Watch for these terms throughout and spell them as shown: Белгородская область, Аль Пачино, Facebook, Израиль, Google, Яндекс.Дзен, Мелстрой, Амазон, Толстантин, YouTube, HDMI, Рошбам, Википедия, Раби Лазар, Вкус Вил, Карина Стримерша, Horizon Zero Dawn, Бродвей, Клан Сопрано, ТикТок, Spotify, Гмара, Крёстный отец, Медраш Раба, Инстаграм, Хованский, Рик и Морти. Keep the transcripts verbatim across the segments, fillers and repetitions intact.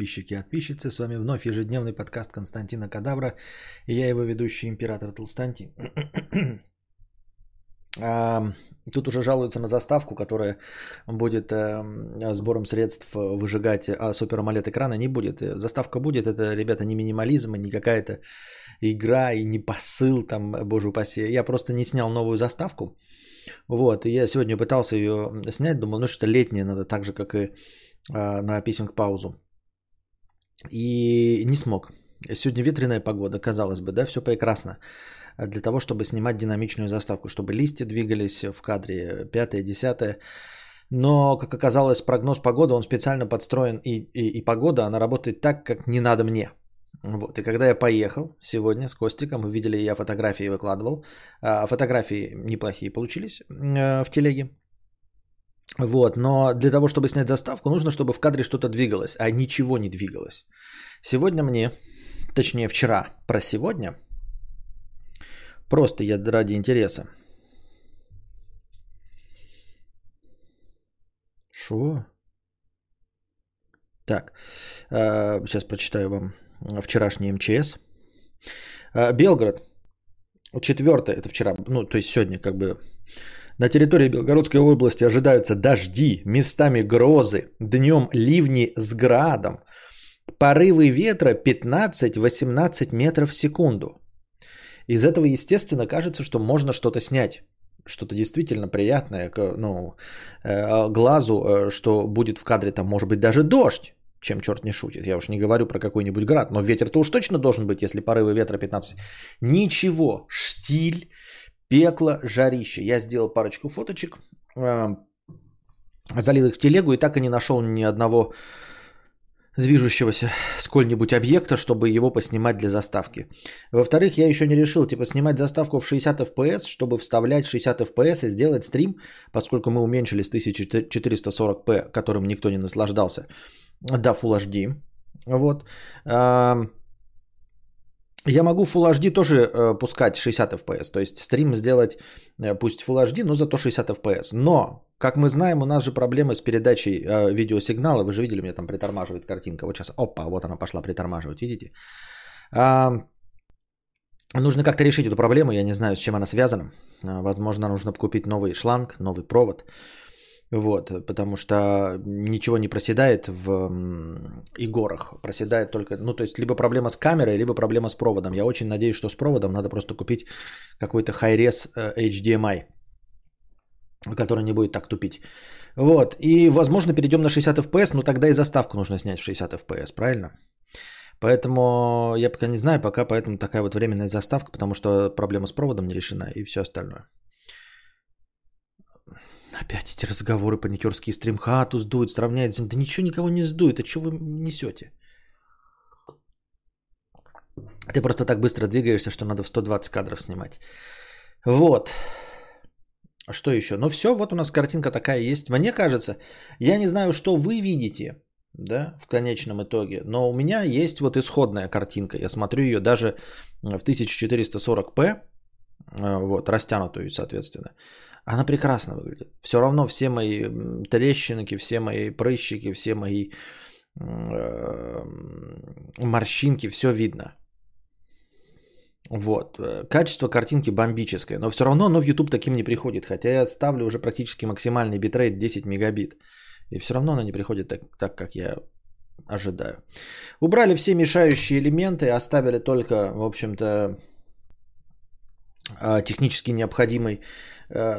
подписчики и подписчицы. С вами вновь ежедневный подкаст Константина Кадавра. И я его ведущий, император Толстантин. Тут уже жалуются на заставку, которая будет сбором средств выжигать, а суперамолет экрана не будет. Заставка будет, это, ребята, не минимализм, не какая-то игра и не посыл, там, боже упаси. Я просто не снял новую заставку. Вот, и я сегодня пытался ее снять, думал, ну что-то летнее надо, так же, как и на писинг-паузу. И не смог. Сегодня ветреная погода, казалось бы, да, все прекрасно. Для того, чтобы снимать динамичную заставку, чтобы листья двигались в кадре, пятое, десятое. Но, как оказалось, прогноз погоды, он специально подстроен, и, и, и погода, она работает так, как не надо мне. Вот. И когда я поехал сегодня с Костиком, вы видели, я фотографии выкладывал. Фотографии неплохие получились в телеге. Вот, но для того, чтобы снять заставку, нужно, чтобы в кадре что-то двигалось, а ничего не двигалось. Сегодня мне, точнее вчера про сегодня, просто я ради интереса. Шо? Так, сейчас прочитаю вам вчерашний эм че эс. Белгород, четвертое, это вчера, ну то есть сегодня как бы... На территории Белгородской области ожидаются дожди, местами грозы, днем ливни с градом, порывы ветра пятнадцать-восемнадцать метров в секунду. Из этого, естественно, кажется, что можно что-то снять, что-то действительно приятное, ну, глазу, что будет в кадре, там может быть даже дождь, чем черт не шутит. Я уж не говорю про какой-нибудь град, но ветер-то уж точно должен быть, если порывы ветра пятнадцать. Ничего, штиль. Пекло, жарище. Я сделал парочку фоточек, э, залил их в телегу и так и не нашел ни одного движущегося сколь-нибудь объекта, чтобы его поснимать для заставки. Во-вторых, я еще не решил, типа, снимать заставку в шестьдесят эф пи эс, чтобы вставлять шестьдесят эф пи эс и сделать стрим, поскольку мы уменьшили с тысяча четыреста сорок пэ, которым никто не наслаждался, до Full эйч ди. Вот. Э, Я могу Full эйч ди тоже пускать шестьдесят эф пи эс, то есть стрим сделать пусть Full эйч ди, но зато шестьдесят эф пи эс. Но, как мы знаем, у нас же проблемы с передачей видеосигнала. Вы же видели, меня там притормаживает картинка. Вот сейчас, опа, вот она пошла притормаживать, видите? А, нужно как-то решить эту проблему, я не знаю, с чем она связана. Возможно, нужно купить новый шланг, новый провод. Вот, потому что ничего не проседает в игорах, проседает только, ну то есть либо проблема с камерой, либо проблема с проводом. Я очень надеюсь, что с проводом надо просто купить какой-то high-res эйч ди эм ай, который не будет так тупить. Вот, и возможно перейдем на шестьдесят эф пи эс, но тогда и заставку нужно снять в шестьдесят эф пи эс, правильно? Поэтому я пока не знаю, пока поэтому такая вот временная заставка, потому что проблема с проводом не решена и все остальное. Опять эти разговоры, паникерские, стрим, хату сдует, сравняет землю. Да ничего никого не сдует, а что вы несете? Ты просто так быстро двигаешься, что надо в сто двадцать кадров снимать. Вот. Что еще? Ну все, вот у нас картинка такая есть. Мне кажется, я не знаю, что вы видите, да, в конечном итоге, но у меня есть вот исходная картинка. Я смотрю ее даже в тысяча четыреста сорок пэ, вот, растянутую, соответственно. Она прекрасно выглядит. Все равно все мои трещинки, все мои прыщики, все мои э, морщинки, все видно. Вот. Качество картинки бомбическое. Но все равно оно в YouTube таким не приходит. Хотя я ставлю уже практически максимальный битрейт десять мегабит. И все равно оно не приходит так, так как я ожидаю. Убрали все мешающие элементы, оставили только, в общем-то, технически необходимый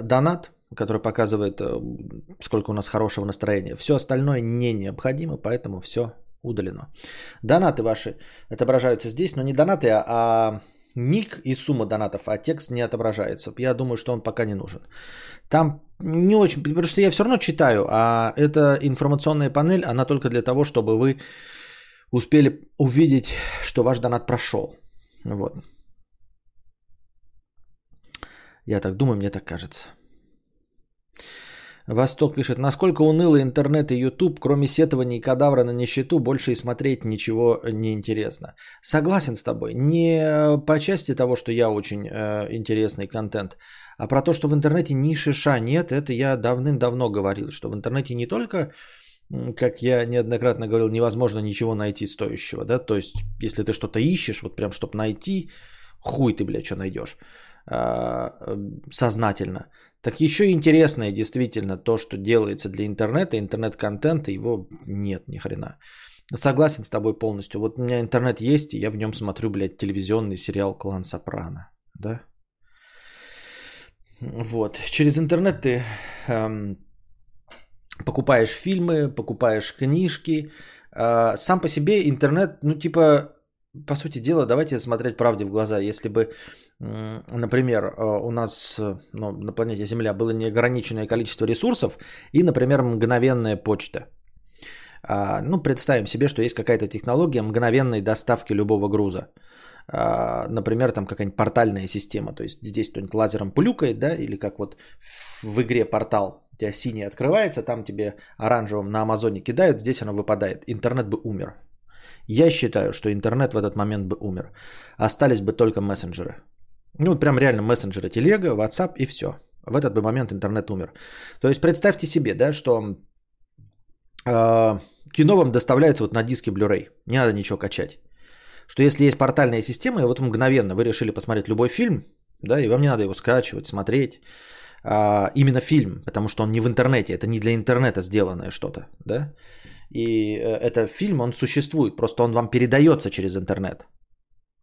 донат, который показывает, сколько у нас хорошего настроения. Все остальное не необходимо, поэтому все удалено. Донаты ваши отображаются здесь, но не донаты, а ник и сумма донатов, а текст не отображается. Я думаю, что он пока не нужен. Там не очень, потому что я все равно читаю, а эта информационная панель, она только для того, чтобы вы успели увидеть, что ваш донат прошел. Вот. Я так думаю, мне так кажется. Восток пишет. Насколько уныло интернет и YouTube, кроме сетования и кадавра на нищету, больше и смотреть ничего не интересно. Согласен с тобой. Не по части того, что я очень э, интересный контент, а про то, что в интернете ни шиша нет, это я давным-давно говорил, что в интернете не только как я неоднократно говорил, невозможно ничего найти стоящего, да, то есть, если ты что-то ищешь, вот прям, чтобы найти, хуй ты, блядь, что найдешь сознательно. Так еще интересно и действительно то, что делается для интернета, интернет-контента, его нет ни хрена. Согласен с тобой полностью. Вот у меня интернет есть, и я в нем смотрю, блядь, телевизионный сериал «Клан Сопрано», да? Вот. Через интернет ты эм, покупаешь фильмы, покупаешь книжки. Э, сам по себе интернет, ну, типа, по сути дела, давайте смотреть правде в глаза. Если бы, э, например, э, у нас ну, на планете Земля было неограниченное количество ресурсов и, например, мгновенная почта. Э, ну, представим себе, что есть какая-то технология мгновенной доставки любого груза. Например, там какая-нибудь портальная система, то есть здесь кто-нибудь лазером плюкает, да, или как вот в игре «Портал», у тебя синий открывается, там тебе оранжевым на Амазоне кидают, здесь оно выпадает, интернет бы умер. Я считаю, что интернет в этот момент бы умер, остались бы только мессенджеры, ну вот прям реально мессенджеры, телега, WhatsApp и все, в этот бы момент интернет умер. То есть представьте себе, да, что э, кино вам доставляется вот на диске Blu-ray, не надо ничего качать. Что если есть портальная система, и вот мгновенно вы решили посмотреть любой фильм, да, и вам не надо его скачивать, смотреть, а, именно фильм, потому что он не в интернете, это не для интернета сделанное что-то, да, и этот фильм, он существует, просто он вам передается через интернет,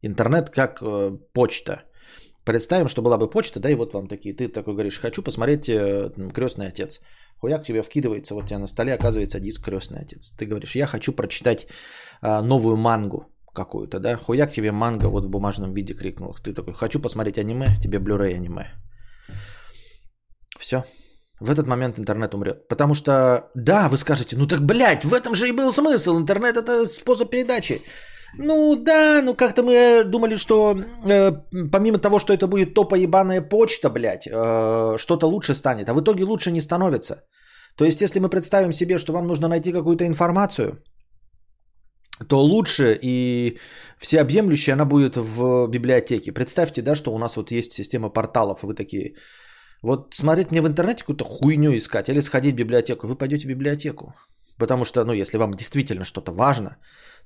интернет как э, почта. Представим, что была бы почта, да, и вот вам такие, ты такой говоришь, хочу посмотреть «Крёстный отец», хуяк тебе вкидывается, вот у тебя на столе оказывается диск «Крёстный отец», ты говоришь, я хочу прочитать э, новую мангу, какую-то, да, хуяк тебе манга вот в бумажном виде крикнул, ты такой, хочу посмотреть аниме, тебе Blu-ray аниме. Все. В этот момент интернет умрет, потому что, да, вы скажете, ну так, блядь, в этом же и был смысл, интернет это способ передачи. Ну да, ну как-то мы думали, что э, помимо того, что это будет топа ебаная почта, блядь, э, что-то лучше станет, а в итоге лучше не становится. То есть, если мы представим себе, что вам нужно найти какую-то информацию, то лучше и всеобъемлющая она будет в библиотеке. Представьте, да, что у нас вот есть система порталов, и вы такие, вот смотреть мне в интернете какую-то хуйню искать или сходить в библиотеку, вы пойдете в библиотеку, потому что, ну, если вам действительно что-то важно,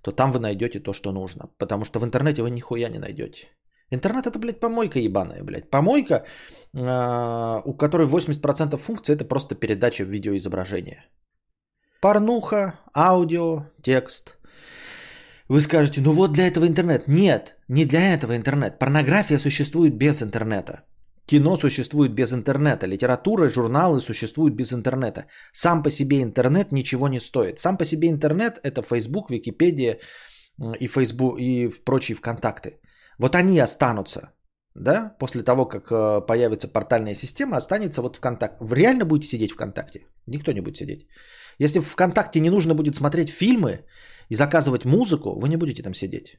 то там вы найдете то, что нужно, потому что в интернете вы нихуя не найдете. Интернет это, блядь, помойка ебаная, блядь, помойка, у которой восемьдесят процентов функции это просто передача видеоизображения. Порнуха, аудио, текст. Вы скажете, ну вот для этого интернет. Нет, не для этого интернет. Порнография существует без интернета. Кино существует без интернета. Литература, журналы существуют без интернета. Сам по себе интернет ничего не стоит. Сам по себе интернет – это Facebook, Википедия и, Facebook, и прочие ВКонтакты. Вот они останутся. Да? После того, как появится портальная система, останется вот ВКонтакте. Вы реально будете сидеть ВКонтакте? Никто не будет сидеть. Если в ВКонтакте не нужно будет смотреть фильмы, и заказывать музыку, вы не будете там сидеть.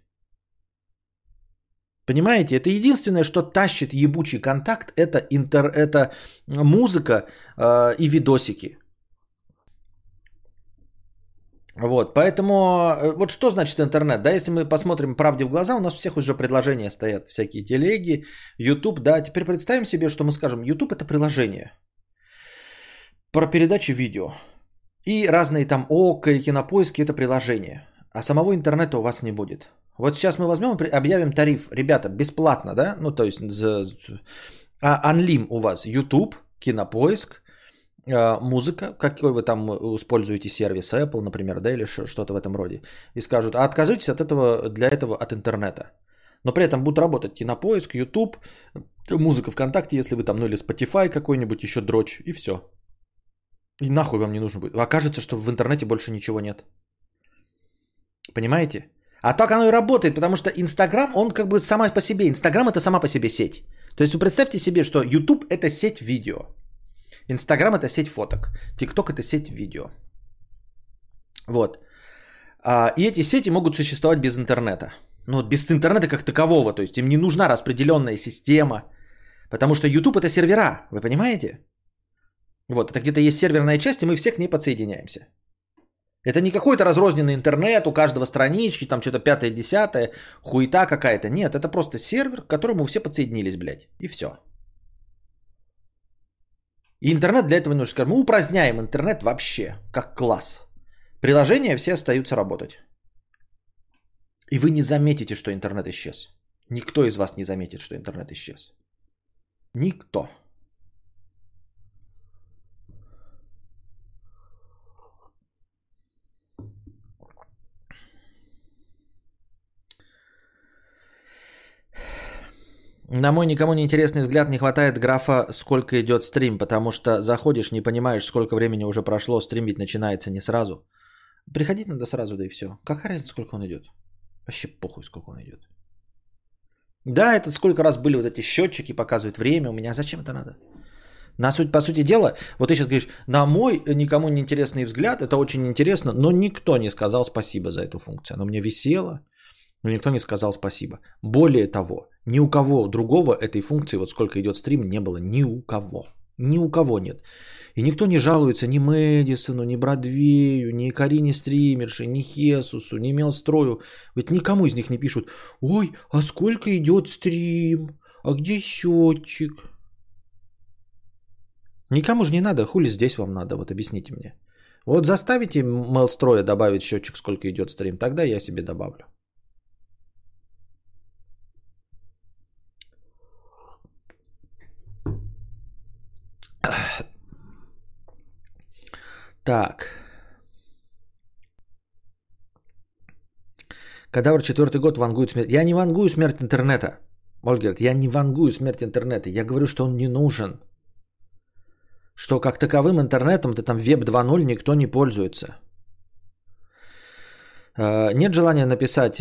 Понимаете, это единственное, что тащит ебучий контакт, это, интер, это музыка э, и видосики. Вот, поэтому, вот что значит интернет, да, если мы посмотрим правде в глаза, у нас у всех уже предложения стоят, всякие телеги, YouTube, да, теперь представим себе, что мы скажем, YouTube это приложение про передачи видео. И разные там Окко и Кинопоиски – это приложение. А самого интернета у вас не будет. Вот сейчас мы возьмем и объявим тариф. Ребята, бесплатно, да? Ну, то есть, анлим у вас YouTube, Кинопоиск, музыка, какой вы там используете сервис, Apple, например, да, или что-то в этом роде. И скажут, а откажитесь от этого, для этого от интернета. Но при этом будут работать Кинопоиск, YouTube, музыка ВКонтакте, если вы там, ну, или Spotify какой-нибудь, еще дрочь, и все. И нахуй вам не нужно будет. Окажется, что в интернете больше ничего нет. Понимаете? А так оно и работает, потому что Инстаграм, он как бы сама по себе. Инстаграм это сама по себе сеть. То есть вы представьте себе, что YouTube это сеть видео. Инстаграм это сеть фоток. ТикТок это сеть видео. Вот. И эти сети могут существовать без интернета. Ну, без интернета как такового. То есть им не нужна распределенная система. Потому что YouTube это сервера. Вы понимаете? Вот, это где-то есть серверная часть, и мы все к ней подсоединяемся. Это не какой-то разрозненный интернет, у каждого странички, там что-то пятое, десятое, хуета какая-то. Нет, это просто сервер, к которому все подсоединились, блядь, и все. И интернет для этого немножко скажем, мы упраздняем интернет вообще, как класс. Приложения все остаются работать. И вы не заметите, что интернет исчез. Никто из вас не заметит, что интернет исчез. Никто. На мой никому не интересный взгляд не хватает графа «Сколько идет стрим», потому что заходишь, не понимаешь, сколько времени уже прошло, стрим ведь начинается не сразу. Приходить надо сразу, да и все. Какая разница, сколько он идет? Вообще похуй, сколько он идет. Да, это сколько раз были вот эти счетчики, показывают время у меня. Зачем это надо? На суть, по сути дела, вот ты сейчас говоришь, на мой никому не интересный взгляд, это очень интересно, но никто не сказал спасибо за эту функцию. Она у меня висела, но никто не сказал спасибо. Более того, ни у кого другого этой функции, вот сколько идет стрим, не было ни у кого. Ни у кого нет. И никто не жалуется ни Мадисону, ни Бродвею, ни Карине Стримерше, ни Хесусу, ни Мелстрою. Ведь никому из них не пишут: «Ой, а сколько идет стрим? А где счетчик?» Никому же не надо, хули здесь вам надо, вот объясните мне. Вот заставите Мелстроя добавить счетчик, сколько идет стрим, тогда я себе добавлю. Так. Кадавр четвертый год вангует смерть. Я не вангую смерть интернета. Ольгерд, я не вангую смерть интернета. Я говорю, что он не нужен. Что как таковым интернетом, ты там веб два ноль никто не пользуется. Нет желания написать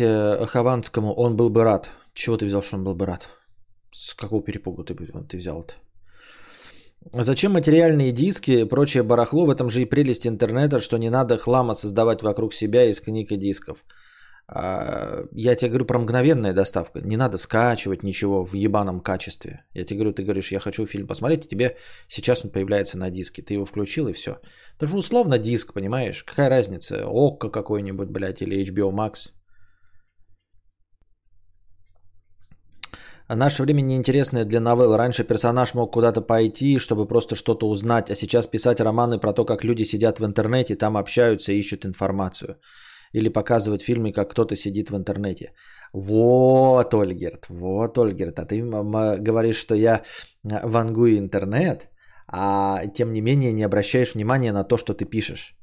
Хованскому, он был бы рад. Чего ты взял, что он был бы рад? С какого перепугу ты, ты взял это? Зачем материальные диски и прочее барахло? В этом же и прелесть интернета, что не надо хлама создавать вокруг себя из книг и дисков. Я тебе говорю про мгновенную доставку. Не надо скачивать ничего в ебаном качестве. Я тебе говорю, ты говоришь, я хочу фильм посмотреть, и тебе сейчас он появляется на диске. Ты его включил и все. Это же условно диск, понимаешь? Какая разница? Окко какой-нибудь, блядь, или эйч би о макс. Наше время неинтересное для новелл. Раньше персонаж мог куда-то пойти, чтобы просто что-то узнать, а сейчас писать романы про то, как люди сидят в интернете, там общаются и ищут информацию. Или показывать фильмы, как кто-то сидит в интернете. Вот, Ольгерд, вот, Ольгерд, а ты говоришь, что я вангую интернет, а тем не менее не обращаешь внимания на то, что ты пишешь.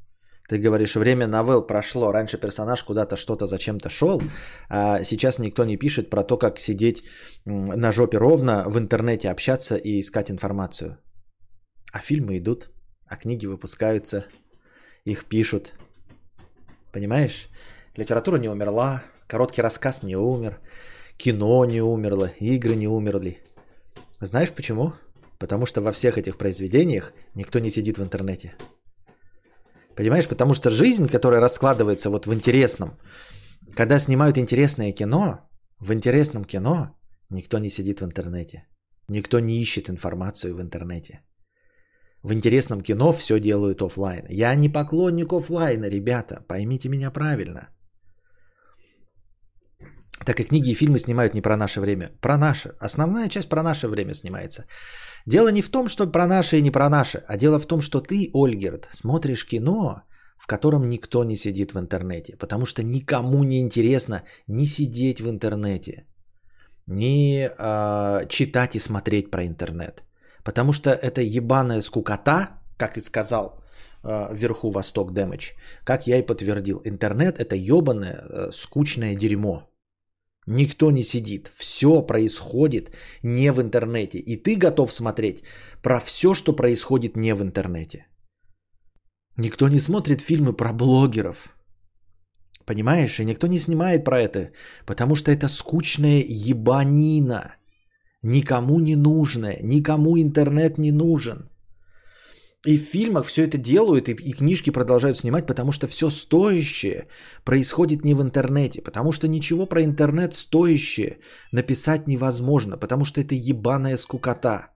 Ты говоришь, время новелл прошло, раньше персонаж куда-то что-то зачем-то шел, а сейчас никто не пишет про то, как сидеть на жопе ровно, в интернете общаться и искать информацию. А фильмы идут, а книги выпускаются, их пишут. Понимаешь? Литература не умерла, короткий рассказ не умер, кино не умерло, игры не умерли. Знаешь почему? Потому что во всех этих произведениях никто не сидит в интернете. Понимаешь, потому что жизнь, которая раскладывается вот в интересном, когда снимают интересное кино, в интересном кино никто не сидит в интернете. Никто не ищет информацию в интернете. В интересном кино все делают офлайн. Я не поклонник офлайна, ребята, поймите меня правильно. Так и книги и фильмы снимают не про наше время, про наше. Основная часть про наше время снимается. Дело не в том, что про наше и не про наше, а дело в том, что ты, Ольгерд, смотришь кино, в котором никто не сидит в интернете, потому что никому не интересно ни сидеть в интернете, ни э, читать и смотреть про интернет, потому что это ебаная скукота, как и сказал э, вверху Восток Дэмэдж, как я и подтвердил, интернет это ебаное э, скучное дерьмо. Никто не сидит, все происходит не в интернете. И ты готов смотреть про все, что происходит не в интернете. Никто не смотрит фильмы про блогеров. Понимаешь? И никто не снимает про это, потому что это скучная ебанина. Никому не нужная, никому интернет не нужен. И в фильмах все это делают, и книжки продолжают снимать, потому что все стоящее происходит не в интернете. Потому что ничего про интернет стоящее написать невозможно, потому что это ебаная скукота.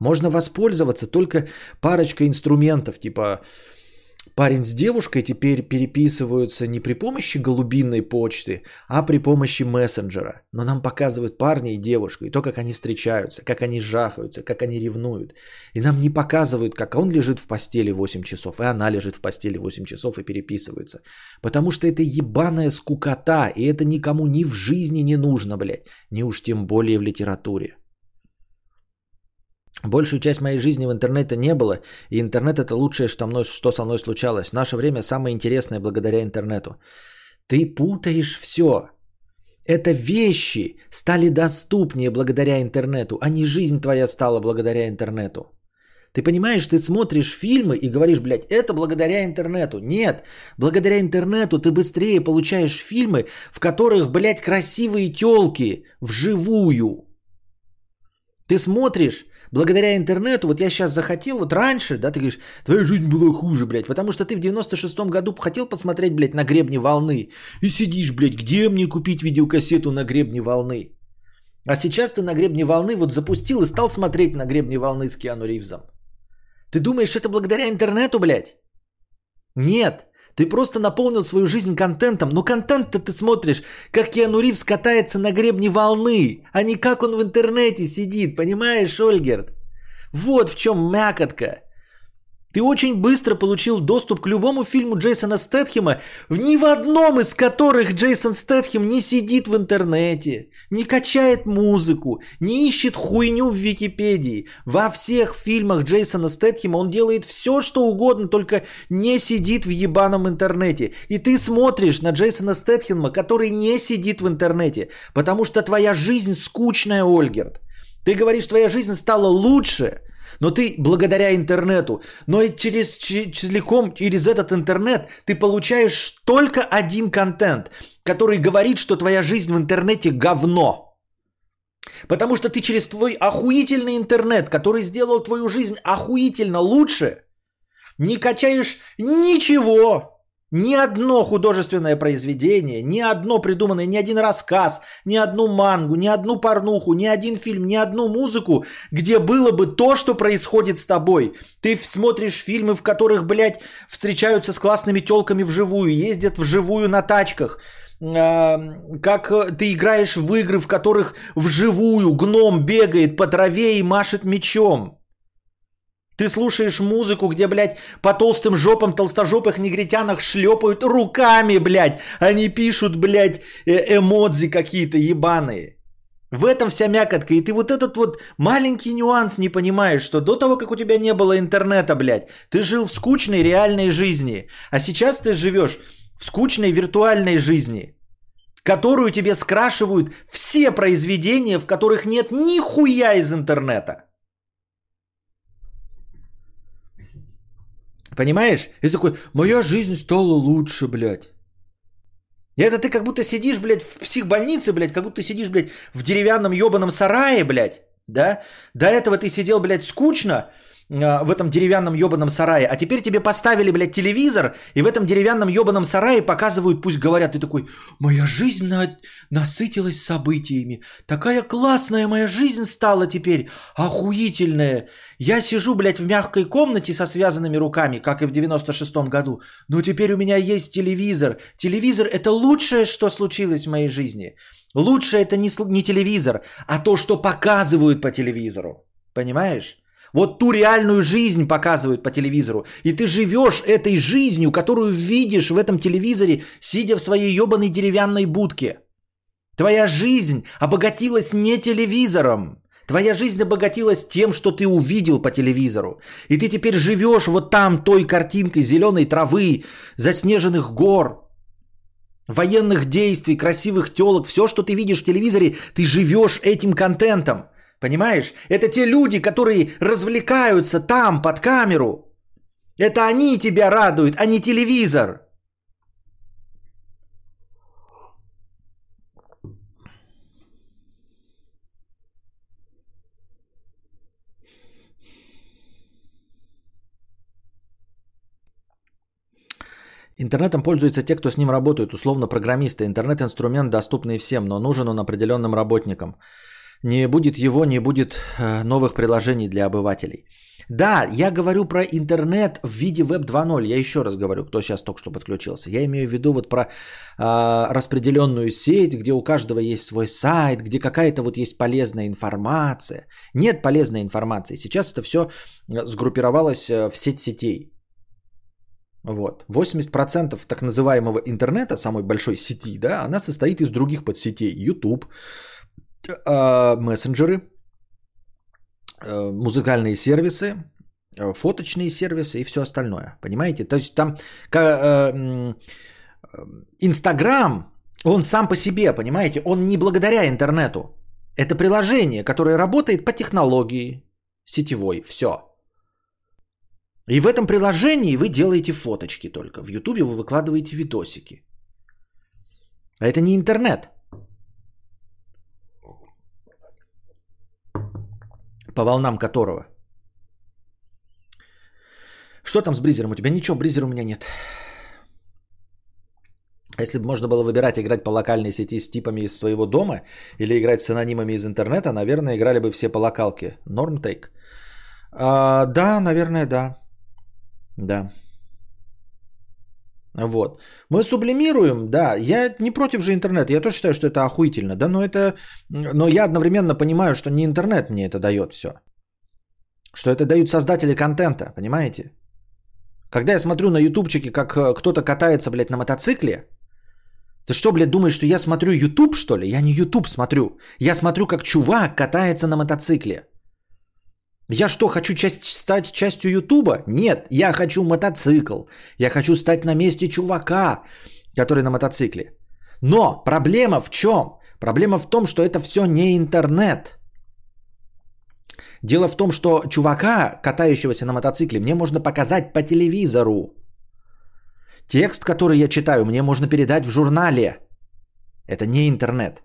Можно воспользоваться только парочкой инструментов, типа парень с девушкой теперь переписываются не при помощи голубиной почты, а при помощи мессенджера. Но нам показывают парня и девушку, и то, как они встречаются, как они жахаются, как они ревнуют. И нам не показывают, как он лежит в постели восемь часов, и она лежит в постели восемь часов и переписываются. Потому что это ебаная скукота, и это никому ни в жизни не нужно, блядь. Ни уж тем более в литературе. Большую часть моей жизни в интернете не было, и интернет это лучшее, что, мной, что со мной случалось. В наше время самое интересное благодаря интернету. Ты путаешь все. Это вещи стали доступнее благодаря интернету, а не жизнь твоя стала благодаря интернету. Ты понимаешь, ты смотришь фильмы и говоришь, блядь, это благодаря интернету. Нет, благодаря интернету ты быстрее получаешь фильмы, в которых, блядь, красивые тёлки вживую. Ты смотришь... Благодаря интернету, вот я сейчас захотел, вот раньше, да, ты говоришь, твоя жизнь была хуже, блядь, потому что ты в девяносто шестом году хотел посмотреть, блядь, на гребне волны, и сидишь, блядь, где мне купить видеокассету на гребне волны? А сейчас ты на гребне волны вот запустил и стал смотреть на гребне волны с Киану Ривзом. Ты думаешь, это благодаря интернету, блядь? Нет, ты просто наполнил свою жизнь контентом, но контент-то ты смотришь, как Киану Ривз катается на гребне волны, а не как он в интернете сидит, понимаешь, Ольгерд? Вот в чем мякотка. Ты очень быстро получил доступ к любому фильму Джейсона Стэтхема, ни в одном из которых Джейсон Стэтхем не сидит в интернете, не качает музыку, не ищет хуйню в Википедии. Во всех фильмах Джейсона Стэтхема он делает все, что угодно, только не сидит в ебаном интернете. И ты смотришь на Джейсона Стэтхема, который не сидит в интернете, потому что твоя жизнь скучная, Ольгерд. Ты говоришь, твоя жизнь стала лучше, но ты благодаря интернету, но и через, ч- целиком через этот интернет ты получаешь только один контент, который говорит, что твоя жизнь в интернете говно. Потому что ты через твой охуительный интернет, который сделал твою жизнь охуительно лучше, не качаешь ничего. Ни одно художественное произведение, ни одно придуманное, ни один рассказ, ни одну мангу, ни одну порнуху, ни один фильм, ни одну музыку, где было бы то, что происходит с тобой. Ты смотришь фильмы, в которых, блядь, встречаются с классными тёлками вживую, ездят вживую на тачках. Как ты играешь в игры, в которых вживую гном бегает по траве и машет мечом. Ты слушаешь музыку, где, блядь, по толстым жопам толстожопых негритянах шлепают руками, блядь. Они пишут, блядь, эмодзи какие-то ебаные. В этом вся мякотка. И ты вот этот вот маленький нюанс не понимаешь, что до того, как у тебя не было интернета, блядь, ты жил в скучной реальной жизни. А сейчас ты живешь в скучной виртуальной жизни, которую тебе скрашивают все произведения, в которых нет нихуя из интернета. Понимаешь? И такой, моя жизнь стала лучше, блядь. И это ты как будто сидишь, блядь, в психбольнице, блядь, как будто сидишь, блядь, в деревянном ебаном сарае, блядь, да? До этого ты сидел, блядь, скучно э, в этом деревянном ебаном сарае, а теперь тебе поставили, блядь, телевизор, и в этом деревянном ебаном сарае показывают, пусть говорят, ты такой, моя жизнь на... насытилась событиями, такая классная моя жизнь стала теперь, охуительная. Я сижу, блядь, в мягкой комнате со связанными руками, как и в девяносто шестом году. Но теперь у меня есть телевизор. Телевизор – это лучшее, что случилось в моей жизни. Лучшее – это не, не телевизор, а то, что показывают по телевизору. Понимаешь? Вот ту реальную жизнь показывают по телевизору. И ты живешь этой жизнью, которую видишь в этом телевизоре, сидя в своей ебаной деревянной будке. Твоя жизнь обогатилась не телевизором. Твоя жизнь обогатилась тем, что ты увидел по телевизору. И ты теперь живешь вот там той картинкой зеленой травы, заснеженных гор, военных действий, красивых телок. Все, что ты видишь в телевизоре, ты живешь этим контентом. Понимаешь? Это те люди, которые развлекаются там под камеру. Это они тебя радуют, а не телевизор. Интернетом пользуются те, кто с ним работают, условно программисты. Интернет-инструмент доступный всем, но нужен он определенным работникам. Не будет его, не будет новых приложений для обывателей. Да, я говорю про интернет в виде веб два ноль. Я еще раз говорю, кто сейчас только что подключился. Я имею в виду вот про э, распределенную сеть, где у каждого есть свой сайт, где какая-то вот есть полезная информация. Нет полезной информации. Сейчас это все сгруппировалось в сеть сетей. Вот. восемьдесят процентов так называемого интернета, самой большой сети, да, она состоит из других подсетей. YouTube, э, мессенджеры, музыкальные сервисы, фоточные сервисы и все остальное. Понимаете? То есть там Инстаграм, он сам по себе, понимаете, он не благодаря интернету. Это приложение, которое работает по технологии сетевой. Все. И в этом приложении вы делаете фоточки только. В Ютубе вы выкладываете видосики. А это не интернет. По волнам которого. Что там с бризером у тебя? Ничего, бризера у меня нет. Если бы можно было выбирать играть по локальной сети с типами из своего дома или играть с анонимами из интернета, наверное, играли бы все по локалке. Нормтейк. А, да, наверное, да. Да. Вот. Мы сублимируем, да. Я не против же интернета. Я тоже считаю, что это охуительно. Да, но это. Но я одновременно понимаю, что не интернет мне это дает все. Что это дают создатели контента, понимаете? Когда я смотрю на ютубчики, как кто-то катается, блядь, на мотоцикле, ты что, блядь, думаешь, что я смотрю YouTube, что ли? Я не YouTube смотрю. Я смотрю, как чувак катается на мотоцикле. Я что, хочу часть, стать частью Ютуба? Нет, я хочу мотоцикл. Я хочу стать на месте чувака, который на мотоцикле. Но проблема в чем? Проблема в том, что это все не интернет. Дело в том, что чувака, катающегося на мотоцикле, мне можно показать по телевизору. Текст, который я читаю, мне можно передать в журнале. Это не интернет.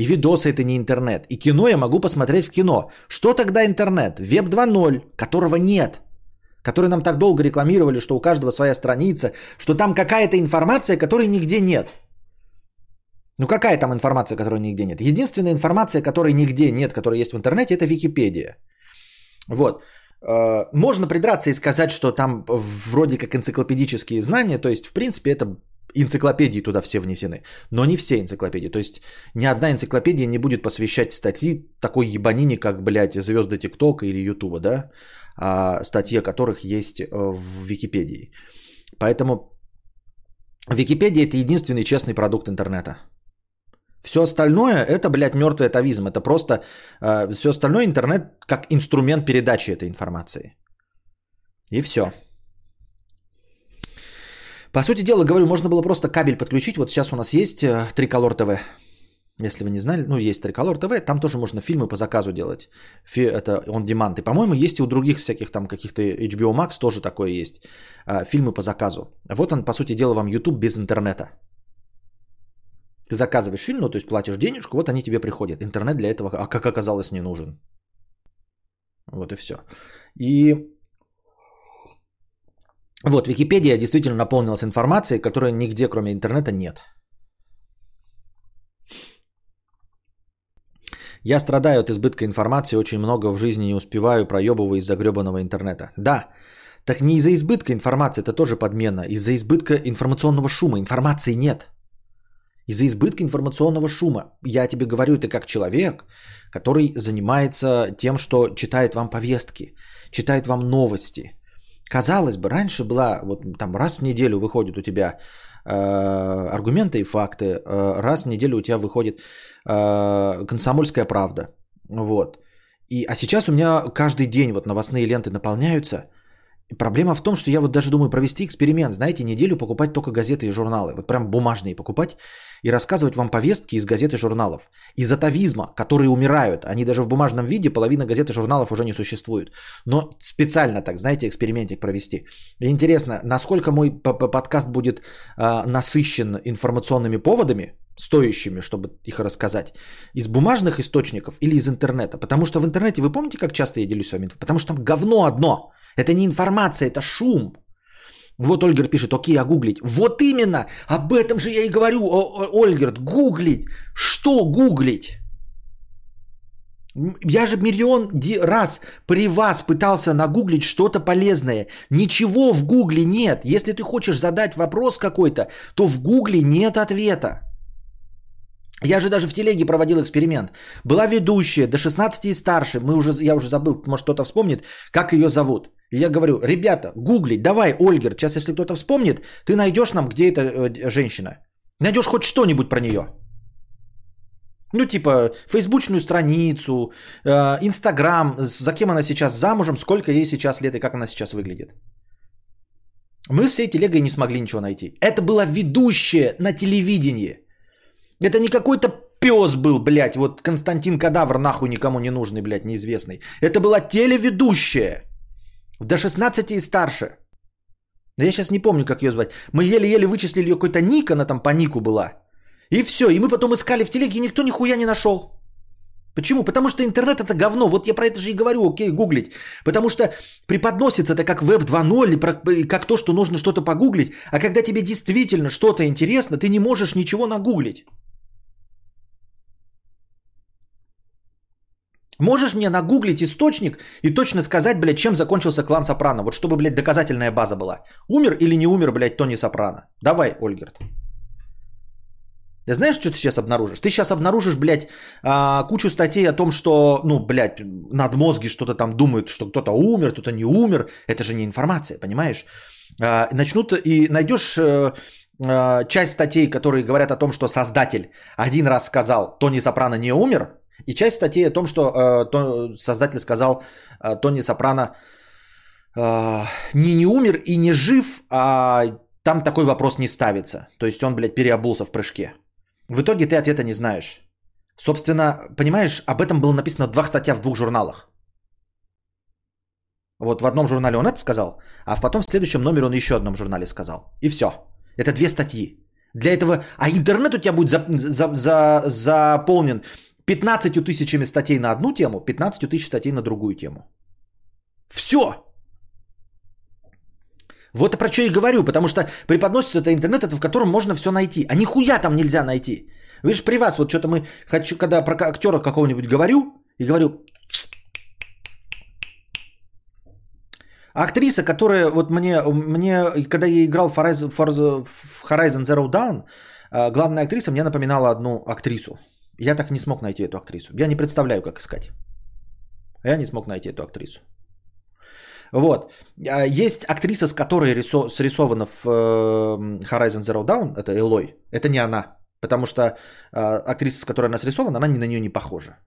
И видосы это не интернет. И кино я могу посмотреть в кино. Что тогда интернет? веб два ноль, которого нет. Который нам так долго рекламировали, что у каждого своя страница. Что там какая-то информация, которой нигде нет. Ну какая там информация, которой нигде нет? Единственная информация, которой нигде нет, которая есть в интернете, это Википедия. Вот. Можно придраться и сказать, что там вроде как энциклопедические знания. То есть в принципе это... Энциклопедии туда все внесены, но не все энциклопедии. То есть ни одна энциклопедия не будет посвящать статьи такой ебанине, как, блядь, звезды ТикТока или Ютуба, да, а статьи о которых есть в Википедии. Поэтому Википедия это единственный честный продукт интернета. Все остальное это, блядь, мертвый атовизм. Это просто э, все остальное интернет как инструмент передачи этой информации. И все. По сути дела, говорю, можно было просто кабель подключить. Вот сейчас у нас есть Триколор ТВ. Если вы не знали, ну, есть Триколор ТВ. Там тоже можно фильмы по заказу делать. Фи, это on demand. И, по-моему, есть и у других всяких там каких-то эйч би о Max тоже такое есть. Фильмы по заказу. Вот он, по сути дела, вам YouTube без интернета. Ты заказываешь фильм, ну, то есть платишь денежку, вот они тебе приходят. Интернет для этого, а как оказалось, не нужен. Вот и все. И... Вот, Википедия действительно наполнилась информацией, которой нигде, кроме интернета, нет. Я страдаю от избытка информации, очень много в жизни не успеваю, проебываю из-за гребаного интернета. Да, так не из-за избытка информации, это тоже подмена, из-за избытка информационного шума, информации нет. Из-за избытка информационного шума. Я тебе говорю, ты как человек, который занимается тем, что читает вам повестки, читает вам новости. Казалось бы, раньше была, вот там раз в неделю выходит у тебя э, аргументы и факты, э, раз в неделю у тебя выходит э, «Комсомольская правда». Вот. И, а сейчас у меня каждый день вот новостные ленты наполняются. И проблема в том, что я вот даже думаю провести эксперимент, знаете, неделю покупать только газеты и журналы, вот прям бумажные покупать и рассказывать вам повестки из газет и журналов, из атовизма, которые умирают, они даже в бумажном виде, половина газет и журналов уже не существует, но специально так, знаете, экспериментик провести. И интересно, насколько мой подкаст будет э, насыщен информационными поводами, стоящими, чтобы их рассказать, из бумажных источников или из интернета, потому что в интернете, вы помните, как часто я делюсь с вами, потому что там говно одно. Это не информация, это шум. Вот Ольгерд пишет, окей, а гуглить? Вот именно, об этом же я и говорю, Ольгерд, гуглить. Что гуглить? Я же миллион раз при вас пытался нагуглить что-то полезное. Ничего в Гугле нет. Если ты хочешь задать вопрос какой-то, то в Гугле нет ответа. Я же даже в телеге проводил эксперимент. Была ведущая, до шестнадцати и старше. Мы уже, я уже забыл, может кто-то вспомнит, как ее зовут. И я говорю, ребята, гуглить, давай, Ольгерд, сейчас если кто-то вспомнит, ты найдешь нам, где эта э, женщина. Найдешь хоть что-нибудь про нее. Ну типа фейсбучную страницу, э, Инстаграм, за кем она сейчас замужем, сколько ей сейчас лет и как она сейчас выглядит. Мы с всей телегой не смогли ничего найти. Это была ведущая на телевидении. Это не какой-то пес был, блядь, вот Константин Кадавр нахуй никому не нужный, блядь, неизвестный. Это была телеведущая, до шестнадцати и старше. Я сейчас не помню, как ее звать. Мы еле-еле вычислили ее какой-то ник, она там по нику была. И все, и мы потом искали в телеге, и никто нихуя не нашел. Почему? Потому что интернет это говно, вот я про это же и говорю, окей, гуглить. Потому что преподносится это как веб два ноль, как то, что нужно что-то погуглить, а когда тебе действительно что-то интересно, ты не можешь ничего нагуглить. Можешь мне нагуглить источник и точно сказать, блядь, чем закончился клан Сопрано? Вот чтобы, блядь, доказательная база была. Умер или не умер, блядь, Тони Сопрано? Давай, Ольгерд. Ты знаешь, что ты сейчас обнаружишь? Ты сейчас обнаружишь, блядь, кучу статей о том, что, ну, блядь, надмозги что-то там думают, что кто-то умер, кто-то не умер. Это же не информация, понимаешь? Начнут и найдешь часть статей, которые говорят о том, что создатель один раз сказал, Тони Сопрано не умер. И часть статей о том, что э, то, создатель сказал, э, Тони Сопрано э, не, не умер и не жив, а там такой вопрос не ставится. То есть он, блядь, переобулся в прыжке. В итоге ты ответа не знаешь. Собственно, понимаешь, об этом было написано в двух статьях в двух журналах. Вот в одном журнале он это сказал, а потом в следующем номере он еще в одном журнале сказал. И все. Это две статьи. Для этого... А интернет у тебя будет за, за, за, заполнен... пятнадцатью тысячами статей на одну тему, пятнадцатью тысячами статей на другую тему. Все. Вот про что и говорю, потому что преподносится это интернет, это в котором можно все найти. А нихуя там нельзя найти. Видишь, при вас вот что-то мы хочу, когда про актера какого-нибудь говорю, и говорю... Актриса, которая вот мне, мне когда я играл в Horizon, в Horizon Zero Dawn, главная актриса мне напоминала одну актрису. Я так и не смог найти эту актрису. Я не представляю, как искать. Я не смог найти эту актрису. Вот. Есть актриса, с которой рисо- срисована в Horizon Zero Dawn. Это Элой. Это не она. Потому что актриса, с которой она срисована, она на нее не похожа.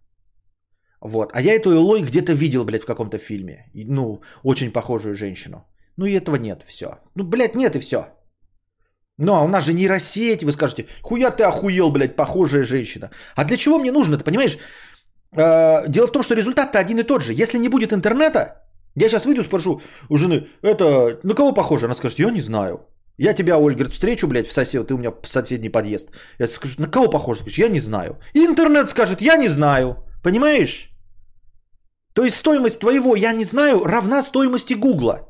Вот. А я эту Элой где-то видел, блядь, в каком-то фильме. Ну, очень похожую женщину. Ну и этого нет, все. Ну, блядь, нет и все. Но у нас же нейросеть, вы скажете, хуя ты охуел, блядь, похожая женщина. А для чего мне нужно, ты понимаешь? Э, дело в том, что результат-то один и тот же. Если не будет интернета, я сейчас выйду, спрошу у жены, это, на кого похоже? Она скажет, я не знаю. Я тебя, Ольгерд, встречу, блядь, в сосед, ты у меня в соседний подъезд. Я скажу, на кого похоже? Скажешь, я не знаю. И интернет скажет, я не знаю. Понимаешь? То есть стоимость твоего «я не знаю» равна стоимости Гугла.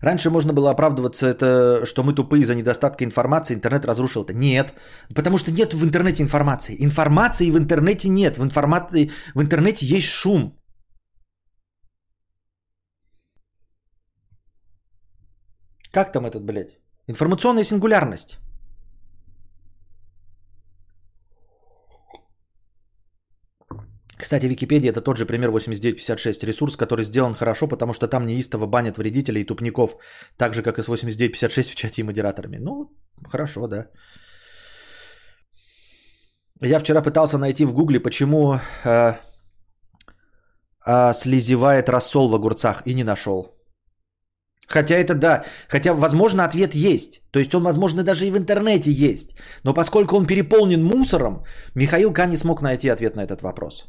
Раньше можно было оправдываться, это, что мы тупые из-за недостатка информации, интернет разрушил это. Нет, потому что нет в интернете информации. Информации в интернете нет, в, информации, в интернете есть шум. Как там этот, блядь? Информационная сингулярность. Кстати, Википедия это тот же пример восемьдесят девять пятьдесят шесть, ресурс, который сделан хорошо, потому что там неистово банят вредителей и тупников, так же, как и с восемьдесят девять пятьдесят шесть в чате и модераторами. Ну, хорошо, да. Я вчера пытался найти в Гугле, почему э, э, слизевает рассол в огурцах, и не нашел. Хотя это да, хотя, возможно, ответ есть. То есть он, возможно, даже и в интернете есть. Но поскольку он переполнен мусором, Михаил К. не смог найти ответ на этот вопрос.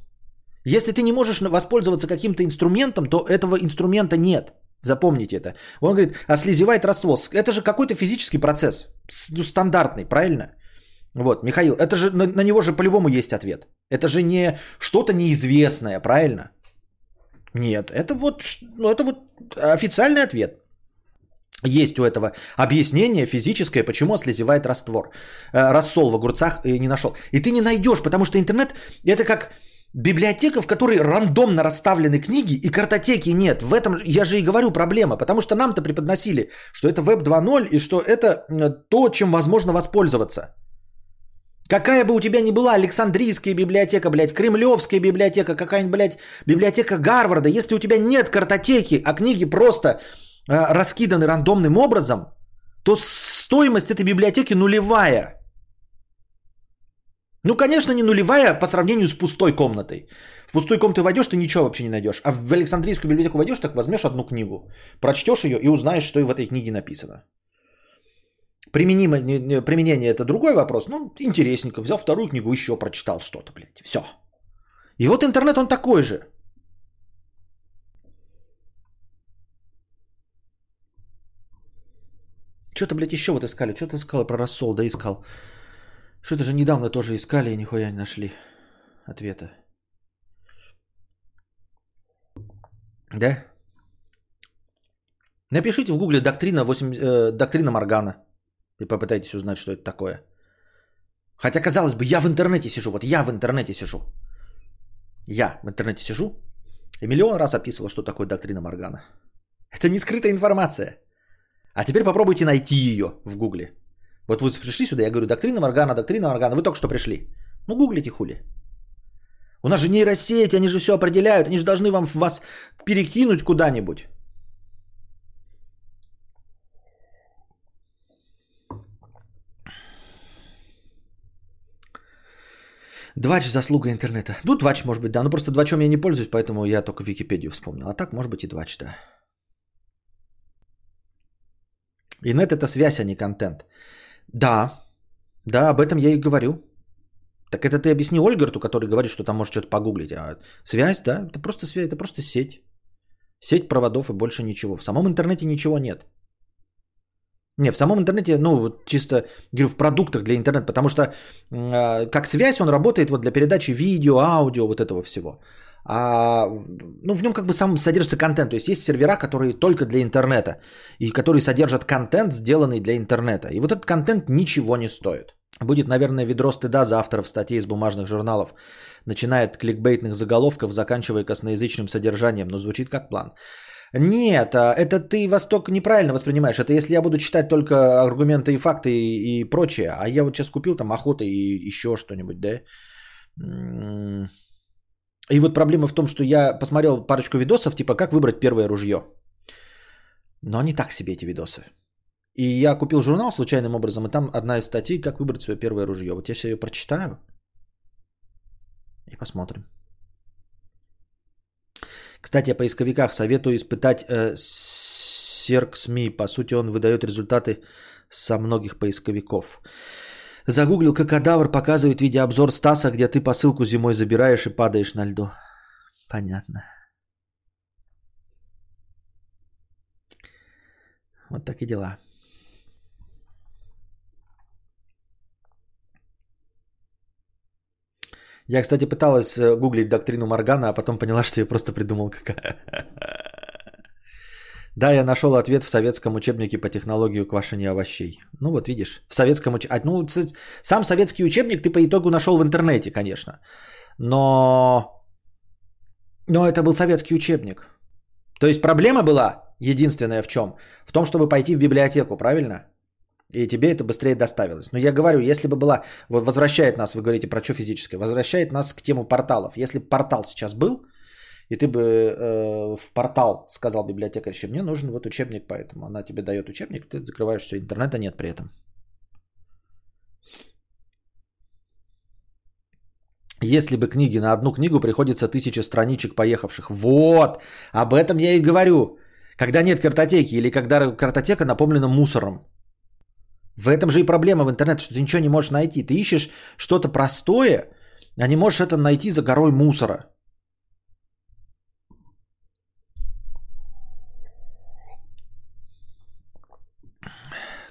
Если ты не можешь воспользоваться каким-то инструментом, то этого инструмента нет. Запомните это. Он говорит, а слизевает раствор. Это же какой-то физический процесс. Стандартный, правильно? Вот, Михаил, это же, на, на него же по-любому есть ответ. Это же не что-то неизвестное, правильно? Нет, это вот, ну, это вот официальный ответ. Есть у этого объяснение физическое, почему слезевает раствор. Рассол в огурцах не нашел. И ты не найдешь, потому что интернет – это как библиотека, в которой рандомно расставлены книги и картотеки нет. В этом, я же и говорю, проблема. Потому что нам-то преподносили, что это веб два ноль и что это то, чем возможно воспользоваться. Какая бы у тебя ни была Александрийская библиотека, блядь, Кремлевская библиотека, какая-нибудь, блядь, библиотека Гарварда, если у тебя нет картотеки, а книги просто э, раскиданы рандомным образом, то стоимость этой библиотеки нулевая. Ну, конечно, не нулевая по сравнению с пустой комнатой. В пустую комнату войдешь, ты ничего вообще не найдешь. А в Александрийскую библиотеку войдешь, так возьмешь одну книгу, прочтешь ее и узнаешь, что в этой книге написано. Применимо, применение это другой вопрос. Ну, интересненько. Взял вторую книгу, еще прочитал что-то, блядь. Все. И вот интернет, он такой же. Что-то, блядь, еще вот искали. Что-то искала про рассол, да искал. Что-то же недавно тоже искали и нихуя не нашли ответа. Да? Напишите в Гугле доктрина, восемь, э, доктрина Моргана. И попытайтесь узнать, что это такое. Хотя, казалось бы, я в интернете сижу. Вот я в интернете сижу. Я в интернете сижу. И миллион раз описывал, что такое доктрина Моргана. Это не скрытая информация. А теперь попробуйте найти ее в Гугле. Вот вы пришли сюда, я говорю, доктрина Моргана, доктрина Моргана. Вы только что пришли. Ну, гуглите хули. У нас же нейросети, они же все определяют. Они же должны вам, вас перекинуть куда-нибудь. Двач – заслуга интернета. Ну, двач, может быть, да. Ну, просто двачом я не пользуюсь, поэтому я только Википедию вспомнил. А так, может быть, и двач, да. И нет – это связь, а не контент. Да. Да, об этом я и говорю. Так это ты объясни Ольгерту, который говорит, что там может что-то погуглить. А связь, да, это просто связь, это просто сеть. Сеть проводов и больше ничего. В самом интернете ничего нет. Не, в самом интернете, ну, вот чисто, говорю, в продуктах для интернета, потому что э, как связь он работает вот для передачи видео, аудио, вот этого всего. А, ну, в нем как бы сам содержится контент, то есть есть сервера, которые только для интернета, и которые содержат контент, сделанный для интернета. И вот этот контент ничего не стоит. Будет, наверное, ведро стыда за авторов статей из бумажных журналов, начиная от кликбейтных заголовков, заканчивая косноязычным содержанием, но звучит как план. Нет, это ты Восток неправильно воспринимаешь. Это если я буду читать только аргументы и факты и, и прочее. А я вот сейчас купил там охоты и еще что-нибудь, да? И вот проблема в том, что я посмотрел парочку видосов, типа как выбрать первое ружье. Но не так себе эти видосы. И я купил журнал случайным образом, и там одна из статей, как выбрать свое первое ружье. Вот я сейчас ее прочитаю и посмотрим. Кстати, о поисковиках советую испытать э, серк точка эс эм и. По сути, он выдает результаты со многих поисковиков. Загуглил, как кадавр показывает видеообзор Стаса, где ты посылку зимой забираешь и падаешь на льду. Понятно. Вот такие дела. Я, кстати, пыталась гуглить доктрину Моргана, а потом поняла, что я просто придумал какая. Да, я нашел ответ в советском учебнике по технологии квашения овощей. Ну вот видишь, в советском учебнике. Ну, сам советский учебник ты по итогу нашел в интернете, конечно. Но... Но это был советский учебник. То есть проблема была единственная в чем? В том, чтобы пойти в библиотеку, правильно? И тебе это быстрее доставилось. Но я говорю, если бы была... Вот возвращает нас, вы говорите, про что физическое? Возвращает нас к тему порталов. Если бы портал сейчас был, и ты бы э, в портал сказал библиотекарь, мне нужен вот учебник, поэтому она тебе дает учебник, ты закрываешь все, интернета нет при этом. Если бы книги, на одну книгу приходится тысяча страничек поехавших. Вот! Об этом я и говорю. Когда нет картотеки или когда картотека наполнена мусором. В этом же и проблема в интернете, что ты ничего не можешь найти. Ты ищешь что-то простое, а не можешь это найти за горой мусора.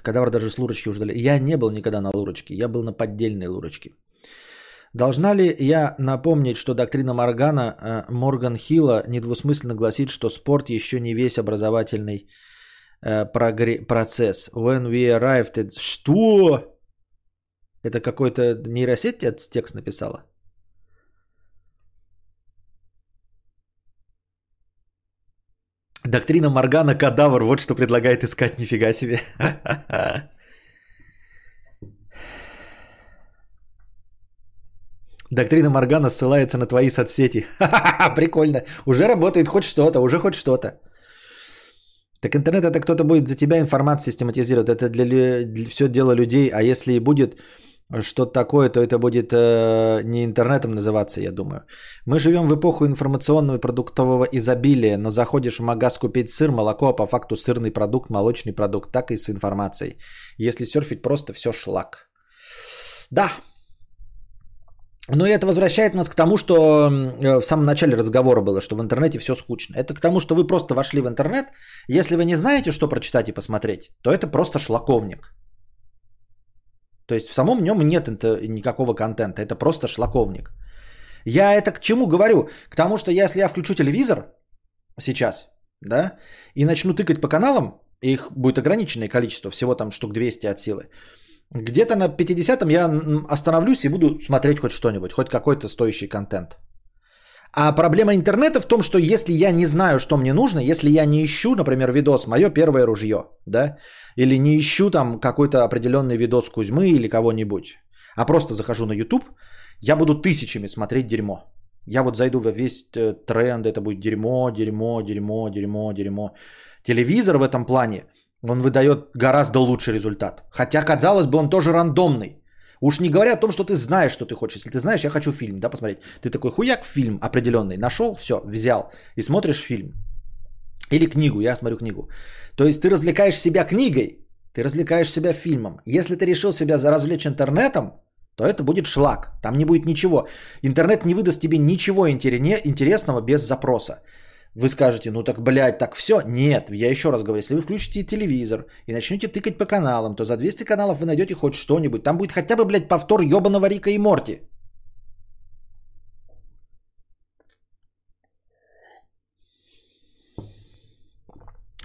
Кадавр даже с лурочки уже дали. Я не был никогда на лурочке, я был на поддельной лурочке. Должна ли я напомнить, что доктрина Моргана, Морган Хилла недвусмысленно гласит, что спорт еще не весь образовательный прогре- процесс. When we arrived at... Что? Это какой-то нейросеть этот текст написала? Доктрина Моргана Кадавр. Вот что предлагает искать. Нифига себе. Доктрина Моргана ссылается на твои соцсети. Ха-ха-ха, прикольно. Уже работает хоть что-то, уже хоть что-то. Так интернет это кто-то будет за тебя информацию систематизировать. Это для, для, все дело людей. А если и будет что-то такое, то это будет э, не интернетом называться, я думаю. Мы живем в эпоху информационного и продуктового изобилия. Но заходишь в магаз купить сыр, молоко, а по факту сырный продукт, молочный продукт. Так и с информацией. Если серфить, просто все шлак. Да. Ну и это возвращает нас к тому, что в самом начале разговора было, что в интернете все скучно. Это к тому, что вы просто вошли в интернет. Если вы не знаете, что прочитать и посмотреть, то это просто шлаковник. То есть в самом нем нет никакого контента. Это просто шлаковник. Я это к чему говорю? К тому, что если я включу телевизор сейчас, да, и начну тыкать по каналам, их будет ограниченное количество, всего там штук двести от силы, где-то на пятидесятом я остановлюсь и буду смотреть хоть что-нибудь, хоть какой-то стоящий контент. А проблема интернета в том, что если я не знаю, что мне нужно, если я не ищу, например, видос «Мое первое ружье», да, или не ищу там какой-то определенный видос Кузьмы или кого-нибудь, а просто захожу на YouTube, я буду тысячами смотреть дерьмо. Я вот зайду во весь тренд, это будет дерьмо, дерьмо, дерьмо, дерьмо, дерьмо. Телевизор в этом плане, он выдает гораздо лучший результат. Хотя, казалось бы, он тоже рандомный. Уж не говоря о том, что ты знаешь, что ты хочешь. Если ты знаешь, я хочу фильм, да, посмотреть. Ты такой хуяк, фильм определенный нашел, все, взял и смотришь фильм. Или книгу, я смотрю книгу. То есть ты развлекаешь себя книгой, ты развлекаешь себя фильмом. Если ты решил себя развлечь интернетом, то это будет шлак, там не будет ничего. Интернет не выдаст тебе ничего интересного без запроса. Вы скажете, ну так, блядь, так все. Нет, я еще раз говорю, если вы включите телевизор и начнете тыкать по каналам, то за двести каналов вы найдете хоть что-нибудь. Там будет хотя бы, блядь, повтор ебаного Рика и Морти.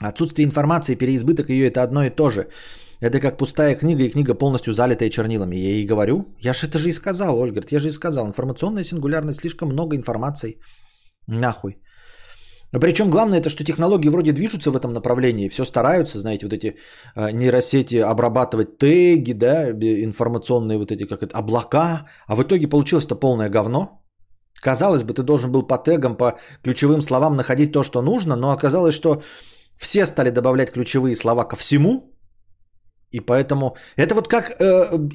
Отсутствие информации, переизбыток ее, это одно и то же. Это как пустая книга и книга, полностью залитая чернилами. Я ей говорю, я же это же и сказал, Ольгерд, я же и сказал. Информационная сингулярность, слишком много информации. Нахуй. Причем главное, это что технологии вроде движутся в этом направлении, все стараются, знаете, вот эти нейросети обрабатывать теги, да, информационные вот эти, как это, облака, а в итоге получилось-то полное говно. Казалось бы, ты должен был по тегам, по ключевым словам находить то, что нужно, но оказалось, что все стали добавлять ключевые слова ко всему, и поэтому это вот как э,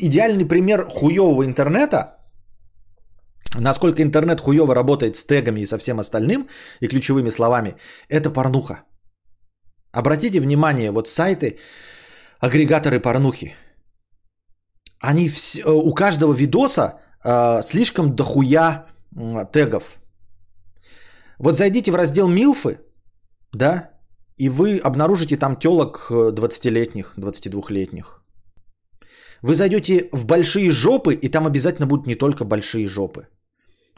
идеальный пример хуевого интернета. Насколько интернет хуёво работает с тегами и со всем остальным, и ключевыми словами, это порнуха. Обратите внимание, вот сайты, агрегаторы порнухи, они вс... у каждого видоса э, слишком дохуя э, тегов. Вот зайдите в раздел «Милфы», да, и вы обнаружите там тёлок двадцатилетних, двадцатидвухлетних. Вы зайдете в большие жопы, и там обязательно будут не только большие жопы.